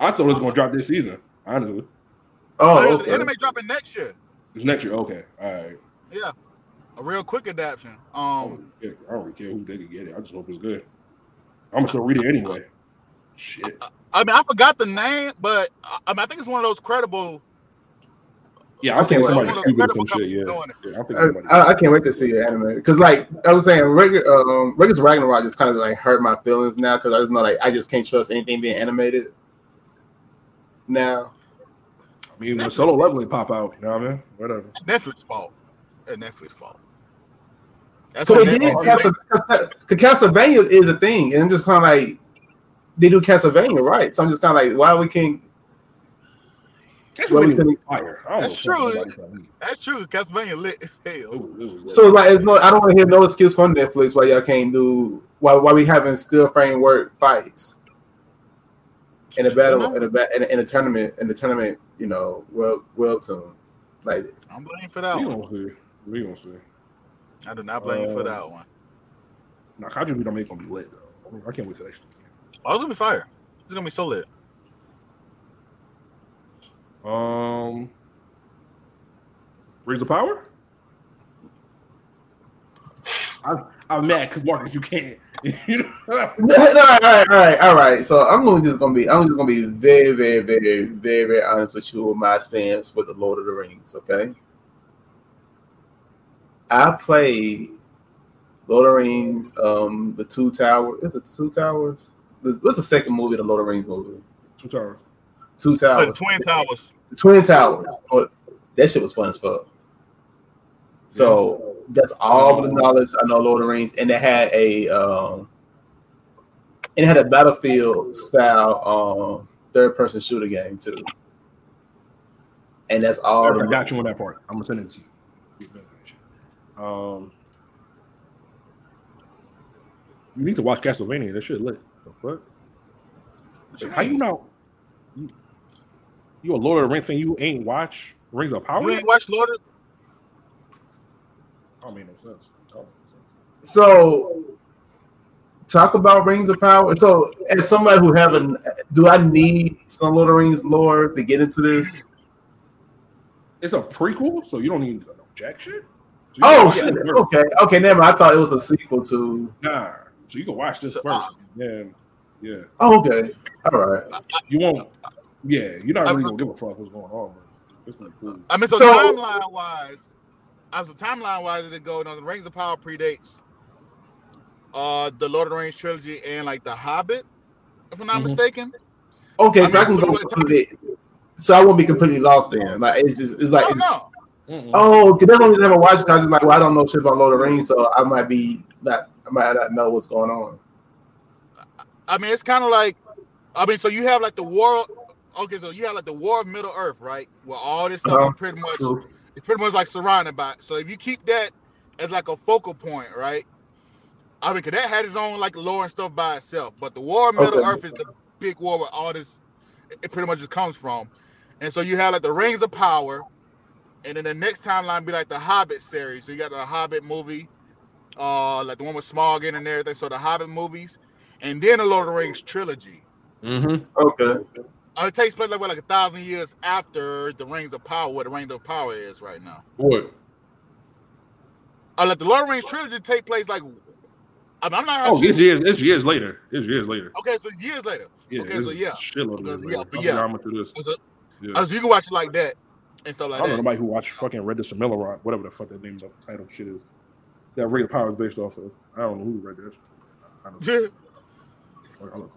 I thought it was gonna drop this season. Honestly. Oh, oh okay. The anime dropping next year. It's next year, okay. All right. Yeah, a real quick adaptation. Um, I don't really care, I don't really care who they can get it. I just hope it's good. I'm gonna still read it anyway. Shit. I, I mean, I forgot the name, but I, I mean, I think it's one of those credible. Yeah, I can't wait. Somebody's credible some shit, yeah. Doing it. Yeah, I, think I, I, I can't wait to see the anime because, like I was saying, regular um, regular Ragnarok just kind of like hurt my feelings now because I just know like I just can't trust anything being animated now. I mean, when Solo Leveling pop out, you know what I mean? Whatever. It's Netflix's fault. It's Netflix's fault. That's so it Netflix is Castlevania. Castlevania is a thing, and I'm just kind of like, they do Castlevania, right? So I'm just kind of like, why we can't? Why we couldn't... That's true. That's true. Castlevania lit as hell. Ooh, ooh, so like, it's no. I don't want to hear no excuse from Netflix why y'all can't do why why we having still framework fights. In a battle, in a ba- in, a, in a tournament, in the tournament, you know, well, well tuned. Like I'm blaming for that we one. Gonna see. We gonna see. I do not blame uh, you for that one. Nah, Kaiju we don't make gonna be lit though. I can't wait for that shit. Oh, it's gonna be fire. It's gonna be so lit. Um, Rings of Power. I, I'm mad because Marcus, you can't. You know? all, right, all right, all right. So I'm going just gonna be, I'm just gonna be very, very, very, very, very honest with you with my stance with the Lord of the Rings. Okay, I played Lord of the Rings, um, the Two Towers. Is it the Two Towers? What's the second movie, the Lord of the Rings movie? Two Towers. Two Towers. Oh, the Twin Towers. The Twin Towers. Oh, that shit was fun as fuck. So. Yeah. That's all the knowledge I know, Lord of the Rings, and it had a um, it had a battlefield style um, third person shooter game too, and that's all. I got you on that part. I'm gonna send it to you. Um, you need to watch Castlevania. That shit lit. The fuck? Like, how you know? You, you a Lord of the Rings and you ain't watch Rings of Power? You ain't watch Lord of I mean, no sense. Oh. So, talk about Rings of Power. So, as somebody who haven't, do I need some Lord of the Rings lore to get into this? It's a prequel, so you don't need no jack shit. So oh shit! Okay, okay, never. I thought it was a sequel to. Nah, so you can watch this so, first. Uh, then, yeah. Oh, okay. All right. You won't. Yeah, you're not really gonna give a fuck what's going on. Man. It's gonna be cool. I mean, so, so timeline wise. As a timeline wise, it go. You know, the Rings of Power predates uh, the Lord of the Rings trilogy and like the Hobbit, if I'm not mm-hmm. mistaken. Okay, I so mean, I can go it. So I won't be completely lost then. Like it's just, it's like oh, it's no. oh, because that's the only reason I haven't watched. It, I was just like, well, I don't know shit about Lord of the Rings, so I might be not, I might not know what's going on. I mean, it's kind of like, I mean, so you have like the war. Okay, so you have like the war of Middle Earth, right? Where all this stuff uh-huh. is pretty much. True. Pretty much like surrounded by it. So if you keep that as like a focal point, right? I mean, cause that had its own like lore and stuff by itself. But the war of Middle okay. Earth is the big war where all this it pretty much just comes from. And so you have like the Rings of Power, and then the next timeline be like the Hobbit series. So you got the Hobbit movie, uh, like the one with Smog in and everything. So the Hobbit movies, and then the Lord of the Rings trilogy. Mm-hmm. Okay. Uh, it takes place like what, like a thousand years after the Rings of Power, where the Rings of Power is right now. What? Uh, like the Lord of the Rings trilogy take place like I mean, I'm not. Oh, it's years. It's years later. It's years later. Okay, so it's years later. Yeah. Okay, so yeah. Shitload of years later. Yeah. I'm through this. So, yeah. Uh, so you can watch it like that and stuff like that. I don't that. know nobody who watched fucking Reddit and Millerod, whatever the fuck that name, the title shit is. That Ring of Power is based off of. I don't know who read that. I don't know. I don't know.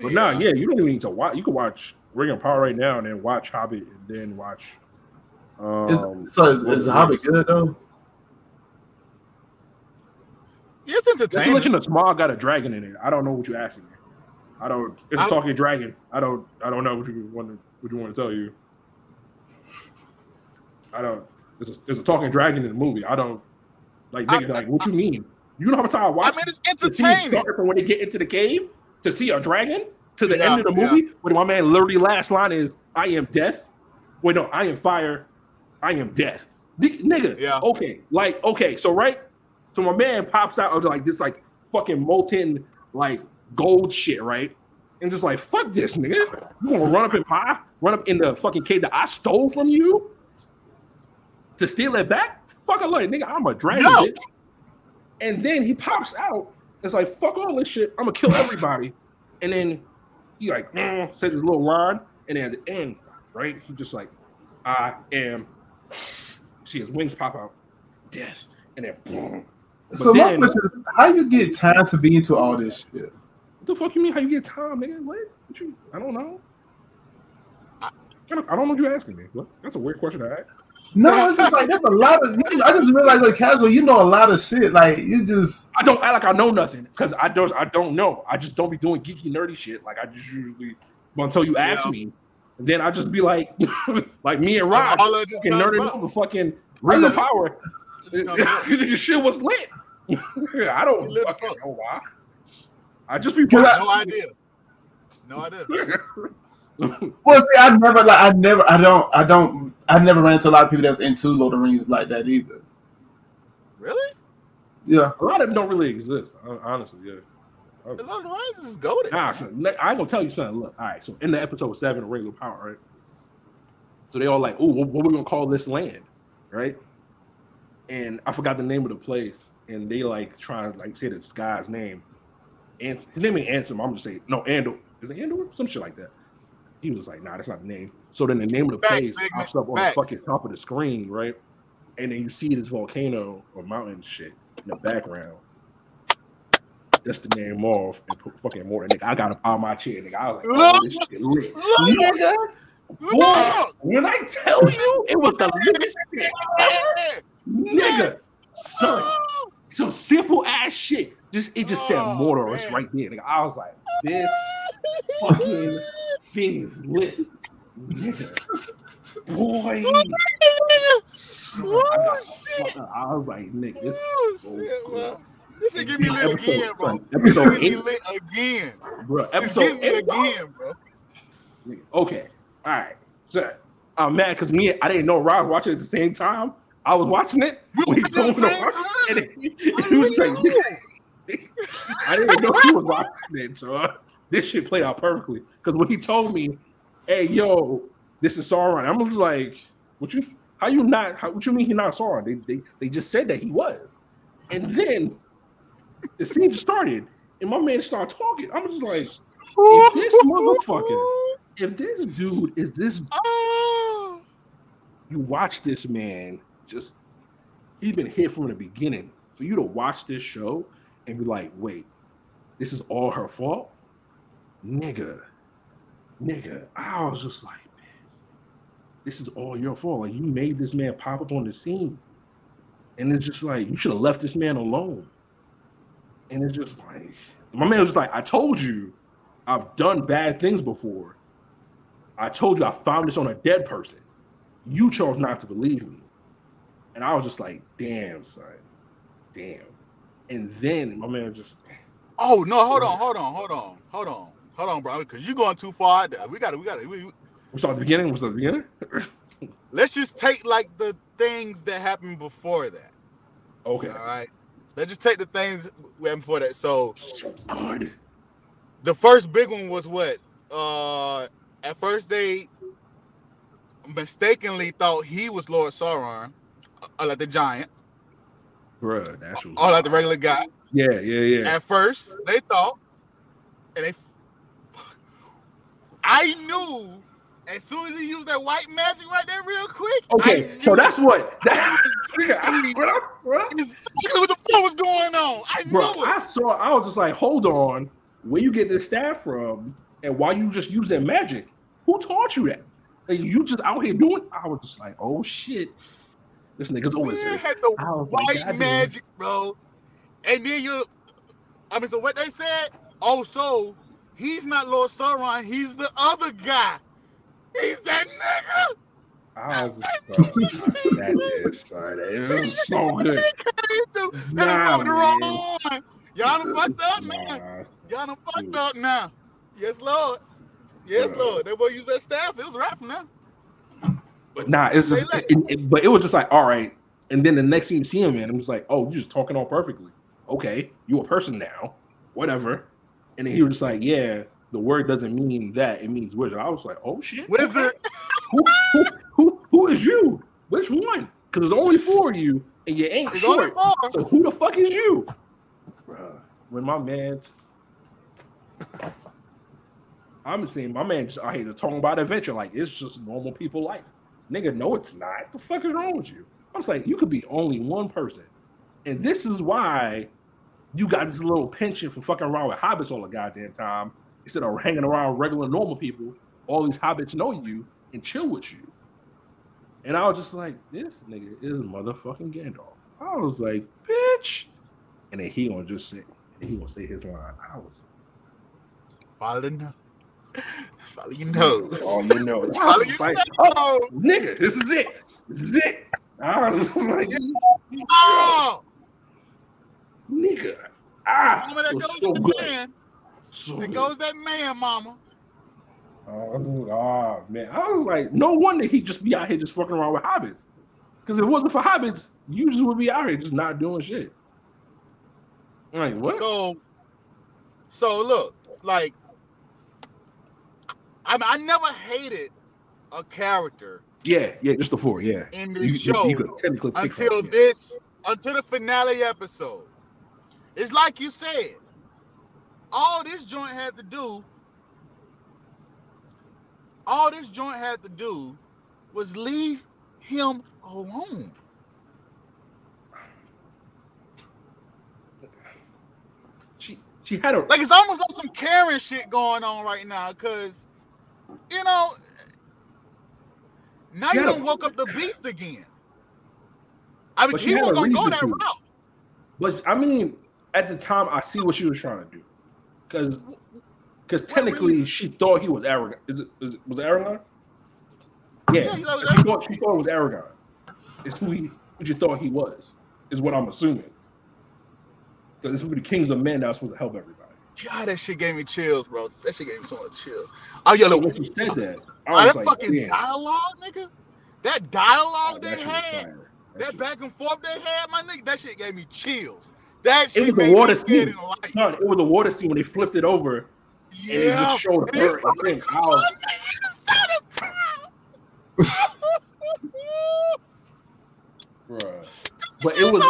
But nah, yeah. yeah, you don't even need to watch. You can watch Ring of Power right now, and then watch Hobbit, and then watch. Um, is, so is, is Hobbit good though? Yeah, it's entertaining. Let's mention Smog got a dragon in it. I don't know what you're asking. I don't. It's a talking dragon. I don't. I don't know what you want. To, what you want to tell you? I don't. There's a, there's a talking dragon in the movie. I don't. Like nigga, I, like what I, you mean? You know how much time I watch? I mean, it's entertaining. The started from when they get into the cave. To see a dragon to the yeah, end of the movie yeah. when my man literally last line is I am death. Wait, no, I am fire. I am death. D- nigga. Yeah. Okay. Like, okay. So, right. So my man pops out of like this like fucking molten like gold shit, right? And just like, fuck this, nigga. You want to run up in pie, run up in the fucking cave that I stole from you to steal it back? Fuck a lot, nigga. I'm a dragon. No. And then he pops out. It's like, fuck all this shit. I'm going to kill everybody. And then he like mm, says his little line. And then at the end, right, he just like, I am. See his wings pop out. Death. And then boom. But so then, my question is, how you get time to be into all this shit? What the fuck you mean how you get time, man? What? what you, I don't know. I, I don't know what you're asking me. What? That's a weird question to ask. No, it's just like that's a lot of. I just realized, like casual, you know a lot of shit. Like you just, I don't act like I know nothing because I don't. I don't know. I just don't be doing geeky, nerdy shit. Like I just usually until you ask yeah. me, and then I just be like, like me and Rod, fucking nerding over fucking Ring of Power. Your shit was lit. I don't fucking know why. I just be no idea. No idea. Well, see, I never like I never I don't I don't I never ran into a lot of people that's into Lord of the Rings like that either. Really? Yeah, a lot of them don't really exist. Honestly, yeah. Lord of the Rings is goated. Nah, son, I ain't gonna tell you something. Look, all right. So in the episode seven of Rings of Power, right? So they all like, oh, what, what we gonna call this land, right? And I forgot the name of the place, and they like trying to like say this guy's name, and his name ain't Ansem. I'm just saying no Andor. Is it Andor? Some shit like that. He was like, nah, that's not the name. So then the name of the place pops up on the fucking top of the screen, right? And then you see this volcano or mountain shit in the background. That's the name of and put fucking more. Nigga, I got up on my chair, nigga. I was like, oh, this shit lit. Nigga, boy, when I tell you it was the litest shit ever, nigga, son. Some simple ass shit. Just it just said Mordor right there. Nigga, I was like, this fucking thing is lit. Nigga. Boy. Oh, shit. I was like, nigga, this oh, shit, cool. Bro. This is getting me lit again, bro. Episode eight. Getting me lit again. Bro, episode eight again, bro. Okay. All right. So I'm mad because me I didn't know Rod was watching it at the same time. I was watching it. We was watching it. He was like, I didn't even know he was watching it, so this shit played out perfectly. Because when he told me, hey, yo, this is Sauron, I'm just like, what you, how you not, how, what you mean he not Sauron? They, they they just said that he was. And then the scene started, and my man started talking. I'm just like, if this motherfucker, if this dude is this, you watch this man, just, he's been here from the beginning. For you to watch this show and be like, wait, this is all her fault? Nigga, nigga, I was just like, man, this is all your fault. Like, you made this man pop up on the scene. And it's just like, you should have left this man alone. And it's just like, my man was just like, I told you I've done bad things before. I told you I found this on a dead person. You chose not to believe me. And I was just like, damn, son, damn. And then my man just, oh no, hold on, hold on, hold on, hold on, hold on, bro, because you're going too far. We got it, we got it. We, we... What's at the beginning? What's at the beginning? Let's just take like the things that happened before that. Okay. All right. Let's just take the things we had before that. So, God. The first big one was what? Uh, at first, they mistakenly thought he was Lord Sauron, or like the giant. Bruh, that's what or like the regular guy. Yeah, yeah, yeah. At first, they thought, and they. I knew as soon as he used that white magic right there, real quick. Okay, so that's what. That, I, bro, bro. Exactly what the fuck was going on. I knew bro, it. I saw. I was just like, hold on. Where you get this staff from, and why you just use that magic? Who taught you that? Like, you just out here doing. I was just like, oh shit, this nigga's always here. Had the white like, magic, bro. And then you. I mean, so what they said. Also, he's not Lord Sauron. He's the other guy. He's that nigga. I was that sorry. That it was so good. Nah, man. Y'all done fucked up, man. Nah, Y'all done fucked dude. up now. Yes, Lord. Yes, yeah. Lord. That boy used that staff. It was right from now. But nah, it's just. It, it, but it was just like, all right. And then the next thing you see him in, it was like, oh, you're just talking all perfectly. Okay, you a person now. Whatever. And then he was just like, yeah, the word doesn't mean that. It means wizard. I was like, oh, shit. Wizard. Who, who, who, who is you? Which one? Because there's only four of you, and you ain't short. So who the fuck is you? Bruh, when my man's... I'm saying my man just out here talking about adventure. Like, it's just normal people life. Nigga, no, it's not. The fuck is wrong with you? I'm saying you could be only one person. And this is why... You got this little penchant for fucking around with hobbits all the goddamn time instead of hanging around regular normal people. All these hobbits know you and chill with you. And I was just like, this nigga is motherfucking Gandalf. I was like, bitch. And then he gonna just say, he gonna say his line. I was follow no, follow your nose, all you know, follow your like, oh, nigga. This is it. This is it. I was just like, oh. Nigga, ah, mama, that goes so that good. Man. So there goes that man, mama. Oh, oh man, I was like, no wonder he just be out here just fucking around with hobbits. Because if it wasn't for hobbits, you just would be out here just not doing shit. I'm like, what? So, so look, like, I mean, I never hated a character. Yeah, yeah, just the four, yeah. In this you, show, you could technically pick until something. this, until the finale episode. It's like you said, all this joint had to do, all this joint had to do was leave him alone. She she had a... Like, it's almost like some Karen shit going on right now, because, you know, now you done a, woke up the beast again. I mean, he was going to go that route. But, I mean... At the time, I see what she was trying to do, because because technically really? she thought he was arrogant. Is it, is it, was it Aragorn? Yeah, yeah was she, thought, she thought it was Aragorn. It's who, he, who you thought he was, is what I'm assuming. Because this would be the kings of men that was supposed to help everybody. God, that shit gave me chills, bro. That shit gave me so much chills. Oh, yo, look. When she said that, I was oh, that like, fucking damn. dialogue, nigga. That dialogue oh, that they had, that, that back and forth they had, my nigga, that shit gave me chills. That shit it was a water scene. Son, it was a water scene when they flipped it over. Yeah. And it just showed it her. And cool. Bruh. But it was, so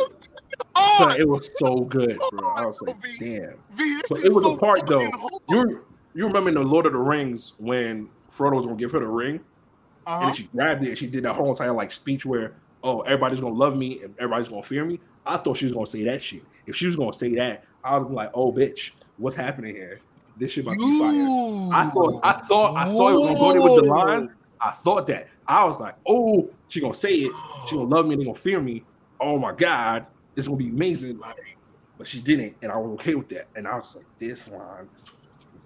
son, it was so good, bro. I was like, damn. V, but it was so a part, though. You, you remember in the Lord of the Rings when Frodo was going to give her the ring? Uh-huh. And she grabbed it and she did that whole entire like speech where, oh, everybody's going to love me and everybody's going to fear me. I thought she was gonna say that shit. If she was gonna say that, I was like, "Oh, bitch, what's happening here? This shit might be fire." I thought, I thought, I thought it was gonna go there with the lines. I thought that. I was like, "Oh, she gonna say it. She gonna love me. They gonna fear me. Oh my God, it's gonna be amazing." But she didn't, and I was okay with that. And I was like, "This line is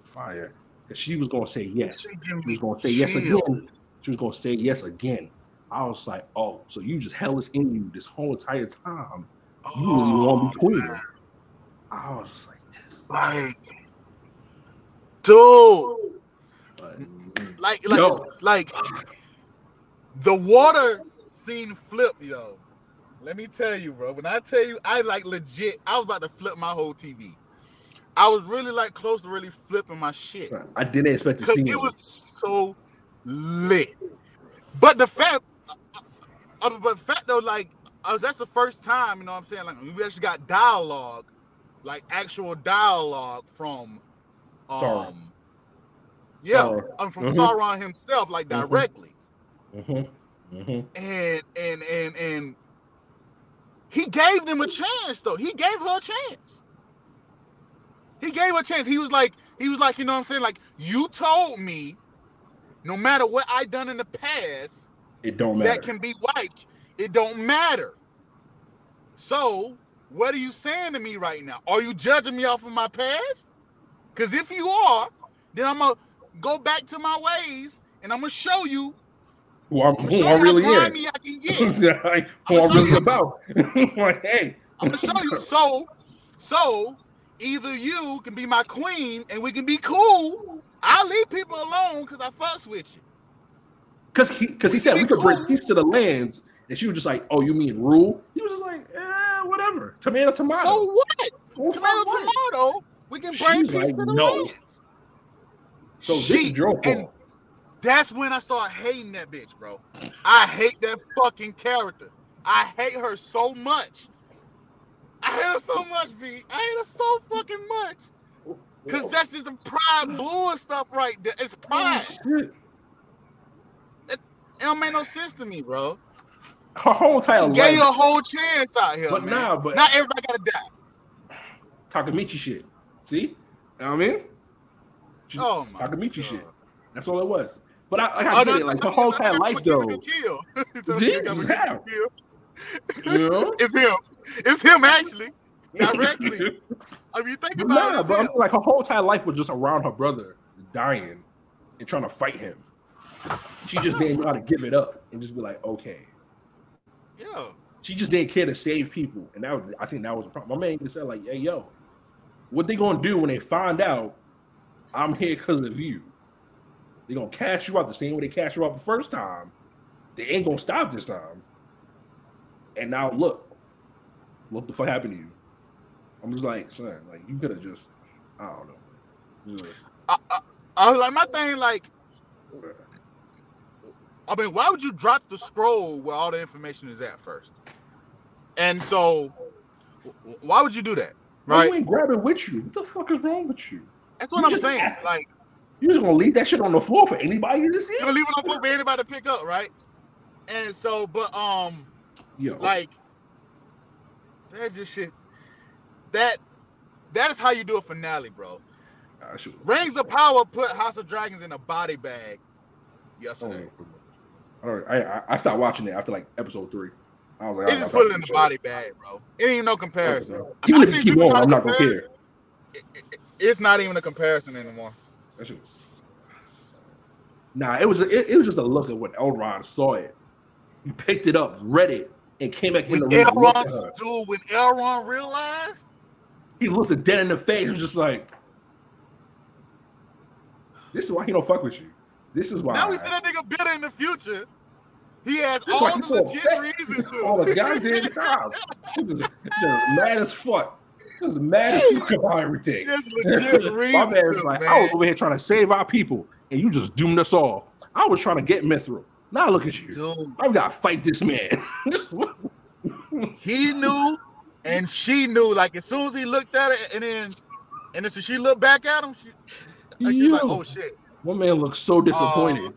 fire." And she was gonna say yes. She was gonna say yes again. She was gonna say yes again. I was like, "Oh, so you just held this in you this whole entire time." You want to be queen? I was just like this, like, dude, like, like, yo. like, the water scene flip, yo. Let me tell you, bro. When I tell you, I like legit, I was about to flip my whole T V. I was really like close to really flipping my shit. I didn't expect to see it. It was so lit. But the fact, but the fact though, like, I was, that's the first time, you know what I'm saying? Like, we actually got dialogue, like actual dialogue from, um, Sauron. yeah, Sauron. Um, from mm-hmm. Sauron himself, like directly. Mm-hmm. Mm-hmm. And and and and he gave them a chance though. He gave her a chance. He gave her a chance. He was like, he was like, you know what I'm saying? Like, you told me, no matter what I done in the past, it don't matter. That can be wiped. It don't matter. So, what are you saying to me right now? Are you judging me off of my past? Because if you are, then I'm going to go back to my ways and I'm going to show you who I'm, I'm who I really am. I can get. Like, who I'm really about. Like, hey. I'm going to show you. So, so, either you can be my queen and we can be cool. I leave people alone because I fucks with you. Because he, cause he said we could bring peace to the lands. And she was just like, oh, you mean rule? He was just like, eh, whatever. Tomato, tomato. So what? Well, tomato, so what? Tomato. We can bring peace like, to the no. lands. So she, this is your fault. That's when I started hating that bitch, bro. I hate that fucking character. I hate her so much. I hate her so much, V. I hate her so fucking much. Because that's just some pride bull stuff right there. It's pride. It, it don't make no sense to me, bro. Her whole title life. Gave her a whole chance out here, but man. Nah, but not everybody gotta die. Takamichi shit. See? You know what I mean? Just oh my Takamichi God. Shit. That's all it was. But I, like, I oh, get it. Like, her whole entire life, though. Kill. Jesus, how? You know? It's him. It's him, actually. Directly. I mean, think about nah, it. But I mean, like, her whole entire life was just around her brother dying and trying to fight him. She just didn't know how to give it up and just be like, okay. Yeah. She just didn't care to save people, and that was, I think that was the problem. My man just said, like, hey, yo, what they gonna do when they find out I'm here because of you? They gonna cash you out the same way they cashed you out the first time. They ain't gonna stop this time. And now look, look the fuck happened to you. I'm just like, son, like you could have just, I don't know. Just, I, I, I was like, my thing, like. I mean, why would you drop the scroll where all the information is at first? And so, why would you do that, right? You ain't grabbing with you. What the fuck is wrong with you? That's what you I'm saying. Act. Like, you just gonna leave that shit on the floor for anybody to see. You gonna leave it on the floor for anybody to pick up, right? And so, but um, yo, like that just shit. That that is how you do a finale, bro. Rings of Power put House of Dragons in a body bag yesterday. Oh. I, I I stopped watching it after like episode three. I was like, they just put it in the body bag, bro. It ain't no comparison. Okay, even I if you keep on, I'm not gonna care. It, it, it's not even a comparison anymore. That shit was... Nah, it was it, it was just a look at when Elrond saw it. He picked it up, read it, and came back in when the room. Elrond, dude, when Elrond realized, he looked it dead in the face. He was just like, "This is why he don't fuck with you." This is why. Now we see that nigga bitter in the future. He has all like, the legit reasons to. All the goddamn time. He was just mad as fuck. He was mad as fuck about everything. There's legit reasons. My man was like, man. I was over here trying to save our people, and you just doomed us all. I was trying to get Mithril. Now look at you. Dude. I've got to fight this man. He knew, and she knew. Like, as soon as he looked at it, and then, and then so she looked back at him, she, and she was like, oh, shit. One man looks so disappointed.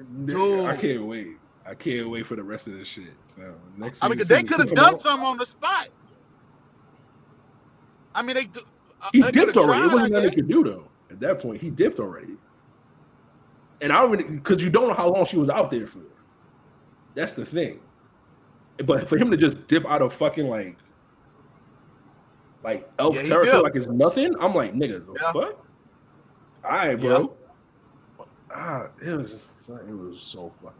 Uh, dude. I can't wait. I can't wait for the rest of this shit. So next I mean, they could have done something on the spot. I mean, they. Uh, he they dipped already. Tried, it wasn't nothing they could do though. At that point, he dipped already. And I already because you don't know how long she was out there for. That's the thing. But for him to just dip out of fucking like, like elf yeah, territory, like it's nothing. I'm like, nigga, the yeah. fuck. All right, bro. Yeah. Ah, it was just, it was so fucking.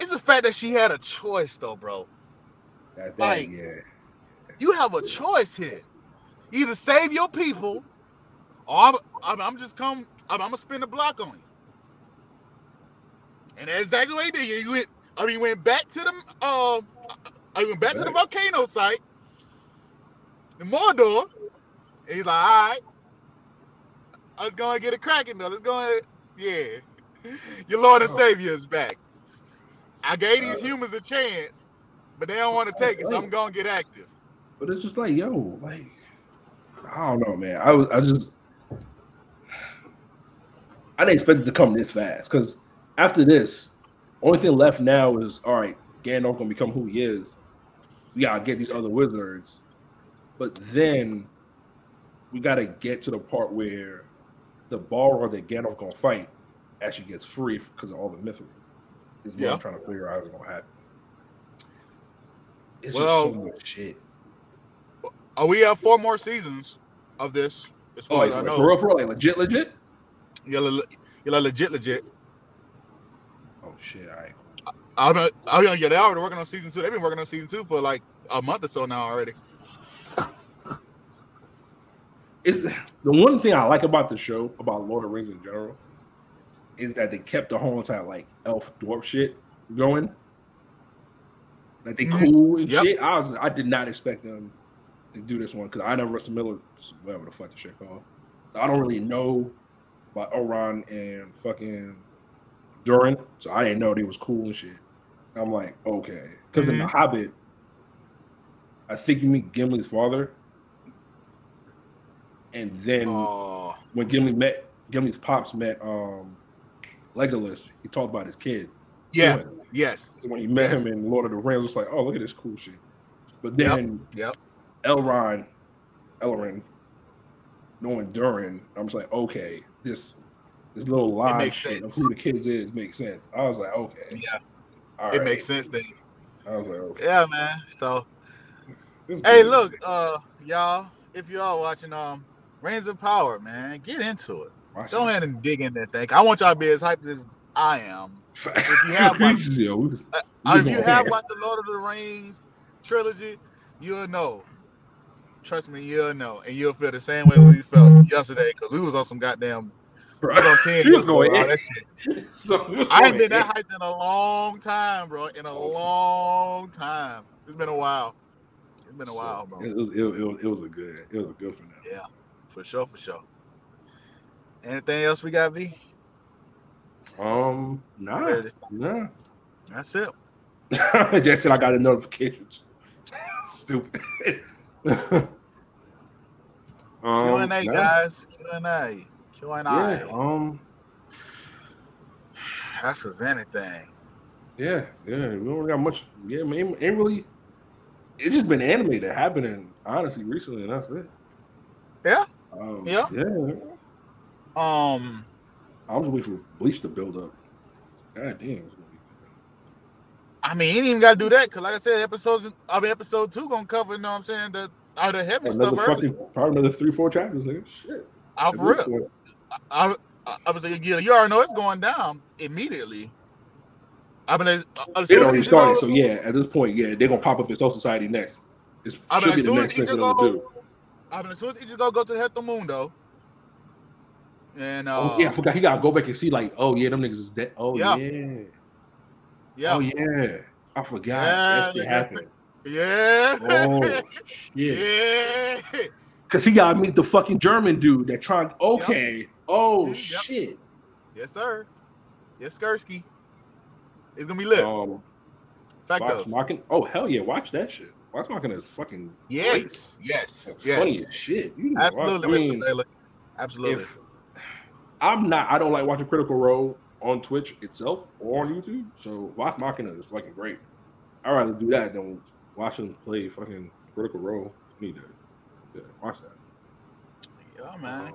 It's the fact that she had a choice, though, bro. That, that, like, yeah. You have a choice here. Either save your people, or I'm, I'm, I'm just come. I'm, I'm gonna spin the block on you. And that's exactly what he did. You went. I mean, went back to the um, I went back to the volcano site, the Mordor, and he's like, all right, I was going to get it cracking, though. Let's go ahead. Yeah. Your Lord and Savior is back. I gave these humans a chance, but they don't want to take it, so I'm going to get active. But it's just like, yo, like, I don't know, man. I was, I just, I didn't expect it to come this fast, because after this, only thing left now is, all right, Gandalf going to become who he is. We got to get these other wizards. But then we got to get to the part where the Balrog that Gandalf going to fight actually gets free because of all the mythal. Is what yeah. I'm trying to figure out what's going to happen. It's well, just so much shit. Oh, we have four more seasons of this. As far oh, as I like, know. For real, for real, like legit, legit? Yeah, le- yeah like legit, legit. Oh, shit, all right. I, I, I, yeah, they're already working on season two. They've been working on season two for like a month or so now already. It's, the one thing I like about the show, about Lord of the Rings in general, is that they kept the whole entire like elf dwarf shit going. Like they cool and yep. shit. I was I did not expect them to do this one because I know Russell Miller, whatever the fuck the shit called. I don't really know about Oran and fucking Durin, so I didn't know they was cool and shit. I'm like, okay, because mm-hmm. in The Hobbit, I think you meet Gimli's father, and then oh. when Gimli met Gimli's pops met um. Legolas, he talked about his kid. Yes, anyway, yes. When he met yes. him in Lord of the Rings, it's like, oh, look at this cool shit. But then yep, yep. Elrond, Elrond, knowing Durin, I'm just like, okay, this this little line of who the kids is makes sense. I was like, okay. Yeah. All right. It makes sense then. I was like, okay. Yeah, man. So, hey, look, uh, y'all, if y'all watching um, Rings of Power, man, get into it. Go ahead and dig in that thing. I want y'all to be as hyped as I am. If you have watched, if you have watched the Lord of the Rings trilogy, you'll know. Trust me, you'll know. And you'll feel the same way we felt yesterday because we was on some goddamn bro. On ten years ago. That shit. So, I ain't been that hyped in a long time, bro. In a long time. It's been a while. It's been a while, bro. It was, it, was, it was a good, it was a good finale. Yeah, for sure, for sure. Anything else we got, V? Um, nah, nah. That's it. Just said I got a notification. Stupid. um, Q and A, nah. guys. Q and A. Q and A. Yeah, um, that's as anything. Yeah, yeah. We don't got much. Yeah, I mean, ain't, ain't really. It's just been anime that happening, honestly, recently, and that's it. Yeah. Um, yeah. Yeah. Um, I was waiting for Bleach to build up. God damn. I mean, he ain't even got to do that because, like I said, episodes I mean, episode two gonna cover. You know what I'm saying? The all the heavy another stuff. Fucking, probably another three, four chapters. Like, shit. I for real. Point. I I, I was like, yeah, you already know it's going down immediately. I mean, as they already started. So yeah, at this point, yeah, they're gonna pop up in Soul Society next. This I mean, should be the next thing they're gonna do. I mean, as soon as Ichigo go to the Hector Mundo. And uh, oh, yeah, I forgot he gotta go back and see, like, oh, yeah, them niggas is dead. Oh, yeah, yeah, yeah. Oh, yeah, I forgot yeah. that shit happened. Yeah, oh, yeah, because yeah. he gotta meet the fucking German dude that trying, okay, yep. oh, yep. shit, yes, sir, yes, Skursky, it's gonna be lit. Um, Factos. Marking, oh, hell yeah, watch that shit. Watch Marking is fucking yes, great. yes, That's yes, funny as shit. You absolutely, I mean, Mister Baylor. Absolutely. If, I'm not. I don't like watching Critical Role on Twitch itself or on YouTube. So watch Machina is fucking great. I'd rather do that than watch them play fucking Critical Role. I need to yeah, watch that. Yeah, man. Um, I'm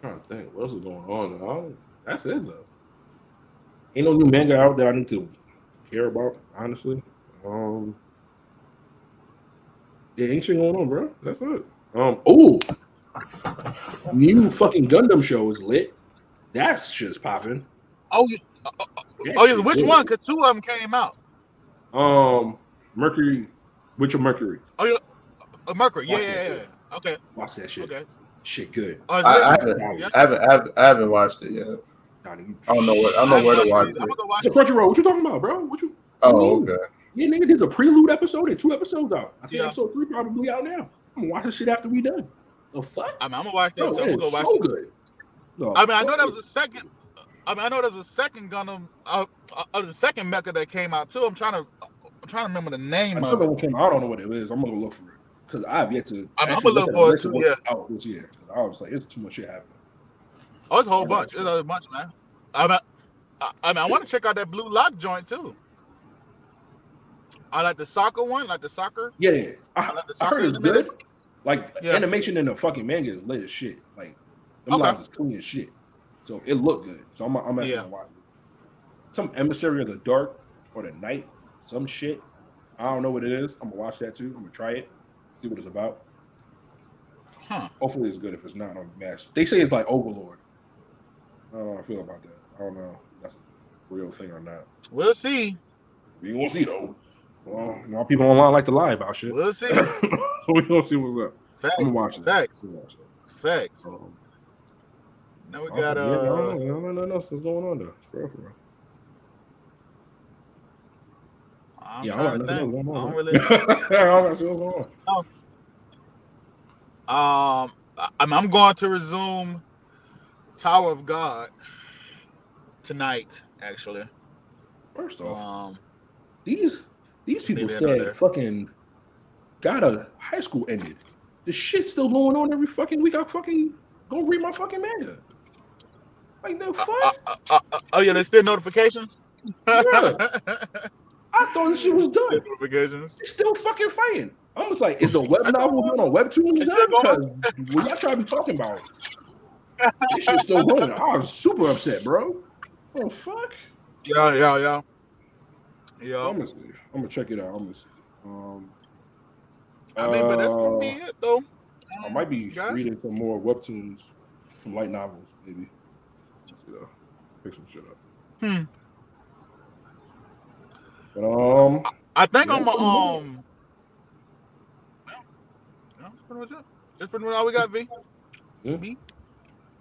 trying to think what else is going on. Now. That's it though. Ain't no new manga out there I need to care about, honestly. Um, yeah, ain't shit going on, bro. That's it. Um, oh. New fucking Gundam show is lit. That shit's popping. Oh, yeah. oh, yeah. Which lit. one? Because two of them came out. Um, Mercury, Witch of Mercury. Oh, yeah. Uh, Mercury. Yeah, yeah, yeah, yeah. Okay. Watch that shit. Okay. Shit, good. Oh, I, I, haven't, I, haven't, I haven't, I haven't watched it yet. I don't know what. I don't know where to watch it. It's a Crunchyroll. What you talking about, bro? What you? What oh, you okay. Yeah, nigga, there's a prelude episode and two episodes out. I see yeah. episode three probably out now. I'm gonna watch this shit after we done. The fuck? I mean, I'm gonna watch that. Bro, I'm gonna go watch so good. No, I mean, I know that was a second. I mean, I know there's a second Gundam, uh, uh, the second mecha that came out too. I'm trying to, I'm trying to remember the name. I of it. Came out. I don't know what it is. I'm gonna look for it because I've yet to. I mean, I'm gonna look for it too. Yeah. Out this year. I was like, it's too much shit happening. Oh, it's a whole I bunch. Know. It's a bunch, man. I mean, I, I, mean, I want to check out that Blue Lock joint too. I like the soccer one, like the soccer. Yeah, yeah. I, I, like the soccer I heard it's good. Like yeah. animation in the fucking manga is lit as shit. Like them okay. lines is clean as shit. So it looked good. So I'm, I'm actually yeah. watching some Emissary of the Dark or the Night, some shit. I don't know what it is. I'm gonna watch that too. I'm gonna try it, see what it's about. Huh. Hopefully it's good. If it's not, I'm mad. They say it's like Overlord. I don't know how I feel about that. I don't know. If that's a real thing or not. We'll see. We gonna see though. Well, you know, people online like to lie about shit. We'll see. So we gonna see what's up. Facts. I'm watching. Facts. That. Watch Facts. Um, Now we got uh, yeah, no, no, no, no, no, what's going on there? For real. I'm yeah, trying I don't to think. I don't really. Know. um, I'm I'm going to resume Tower of God tonight. Actually, first off, um, these these people said fucking got a high school ended. The shit's still going on every fucking week. I fucking go read my fucking manga. Like no fuck. Uh, uh, uh, uh, oh yeah, there's still notifications. Yeah. I thought this shit was done. Still notifications. It's still fucking fighting. I'm just like, is the web novel going on webtoon? Because what y'all try to be talking about? This shit's still going. I was super upset, bro. Oh fuck. Yeah, yeah, yeah. Yeah. I'm gonna, I'm gonna check it out. I'm gonna see. Um, I mean, but that's gonna be it though. I might be Gosh. reading some more webtoons, some light novels, maybe. Yeah, pick some shit up. Hmm. But um, I think I'm um. That's pretty much it. That's pretty much all we got, V. Yeah. V?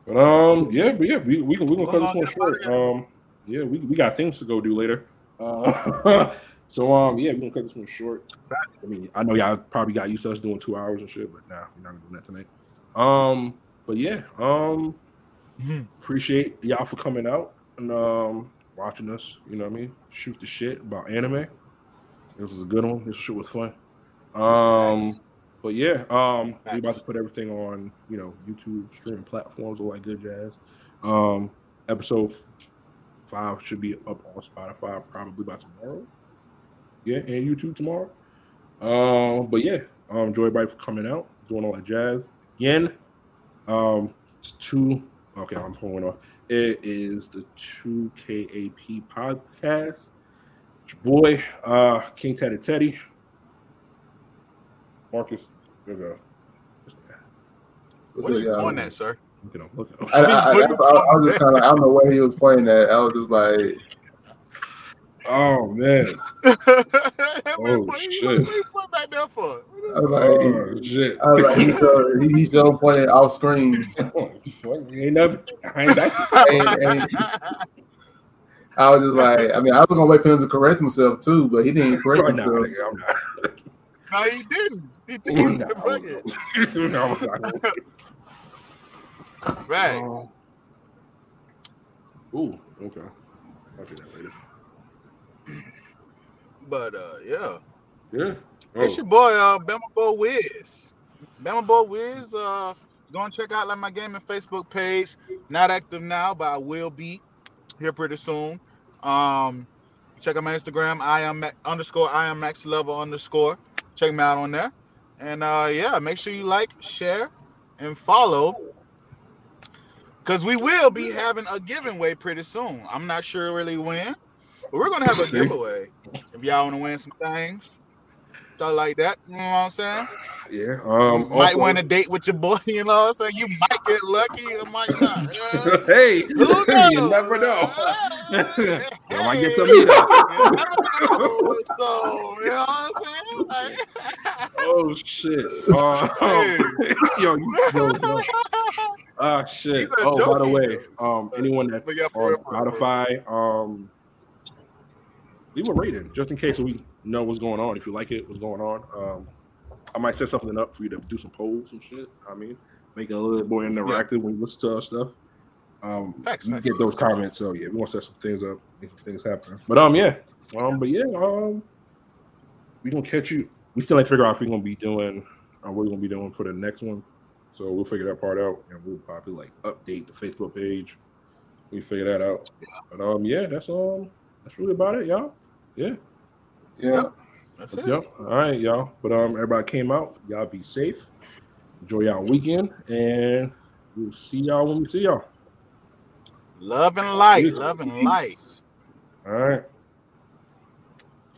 But um, yeah, but yeah, we we, we gonna cut this one short. Um, yeah, we we got things to go do later. Uh, so um, yeah, we're gonna cut this one short. I mean, I know y'all probably got used to us doing two hours and shit, but nah, we're not gonna do that tonight. Um, but yeah, um. Mm-hmm. Appreciate y'all for coming out and um, watching us. You know what I mean? Shoot the shit about anime. This was a good one. This shit was fun. Um, nice. But yeah, um, nice. We about to put everything on, you know, YouTube streaming platforms, all that good jazz. Um, episode five should be up on Spotify probably by tomorrow. Yeah, and YouTube tomorrow. Um, but yeah, um, enjoy everybody for coming out, doing all that jazz again. Um, it's two. Okay, I'm pulling off. It is the two K A P podcast. It's your boy, uh, King Teddy Teddy. Marcus, there we go. What's what it, are you on that, sir? Look at him, look at him. I, I, I, I, I was just kind of, I don't know where he was playing that. I was just like, oh, man. Oh, shit. What back there for? I was like, oh, he, shit. I was like, he's so, he, he's so pointed off screen. ain't up, ain't and, and I was just like, I mean, I was gonna wait for him to correct himself too, but he didn't correct himself. No, no he didn't. He didn't. No, no, no. Right. Um, ooh, okay. I'll do that later. But uh, yeah. Yeah. Oh. It's your boy, uh, Bama Bo Wiz. Bama Bo Wiz, uh, go and check out like my gaming Facebook page. Not active now, but I will be here pretty soon. Um, check out my Instagram. I am underscore. I am Max Lover underscore. Check me out on there. And uh, yeah, make sure you like, share, and follow. Cause we will be having a giveaway pretty soon. I'm not sure really when, but we're gonna have a giveaway. If y'all want to win some things. Stuff like that, you know what I'm saying? Yeah. Um, you might also win a date with your boy, you know what I'm saying? You might get lucky, or might not. Uh, hey, who knows? You never know. Uh, hey. You might get to meet up. So, you know what I'm saying? Like, oh shit! Uh, oh. yo, you, yo, yo. Ah shit! Oh, joking. By the way, um, anyone that's yeah, on Spotify, um, leave a rating just in case we know what's going on. If you like it, what's going on. Um, I might set something up for you to do some polls and shit. I mean, make it a little bit more interactive yeah. when you listen to our stuff. Um, facts, you facts. Get those comments. So yeah, we want to set some things up, make some things happen. But um, yeah, um, but yeah, um, we gonna catch you. We still ain't figure out if we're gonna be doing, uh, what we're gonna be doing for the next one. So we'll figure that part out, and we'll probably like update the Facebook page. We figure that out. But um, yeah, that's um, that's really about it, y'all. Yeah, yeah, that's it. Yep. All right, y'all. But um, everybody came out. Y'all be safe. Enjoy y'all weekend, and we'll see y'all when we see y'all. Love and light, love and light. All right.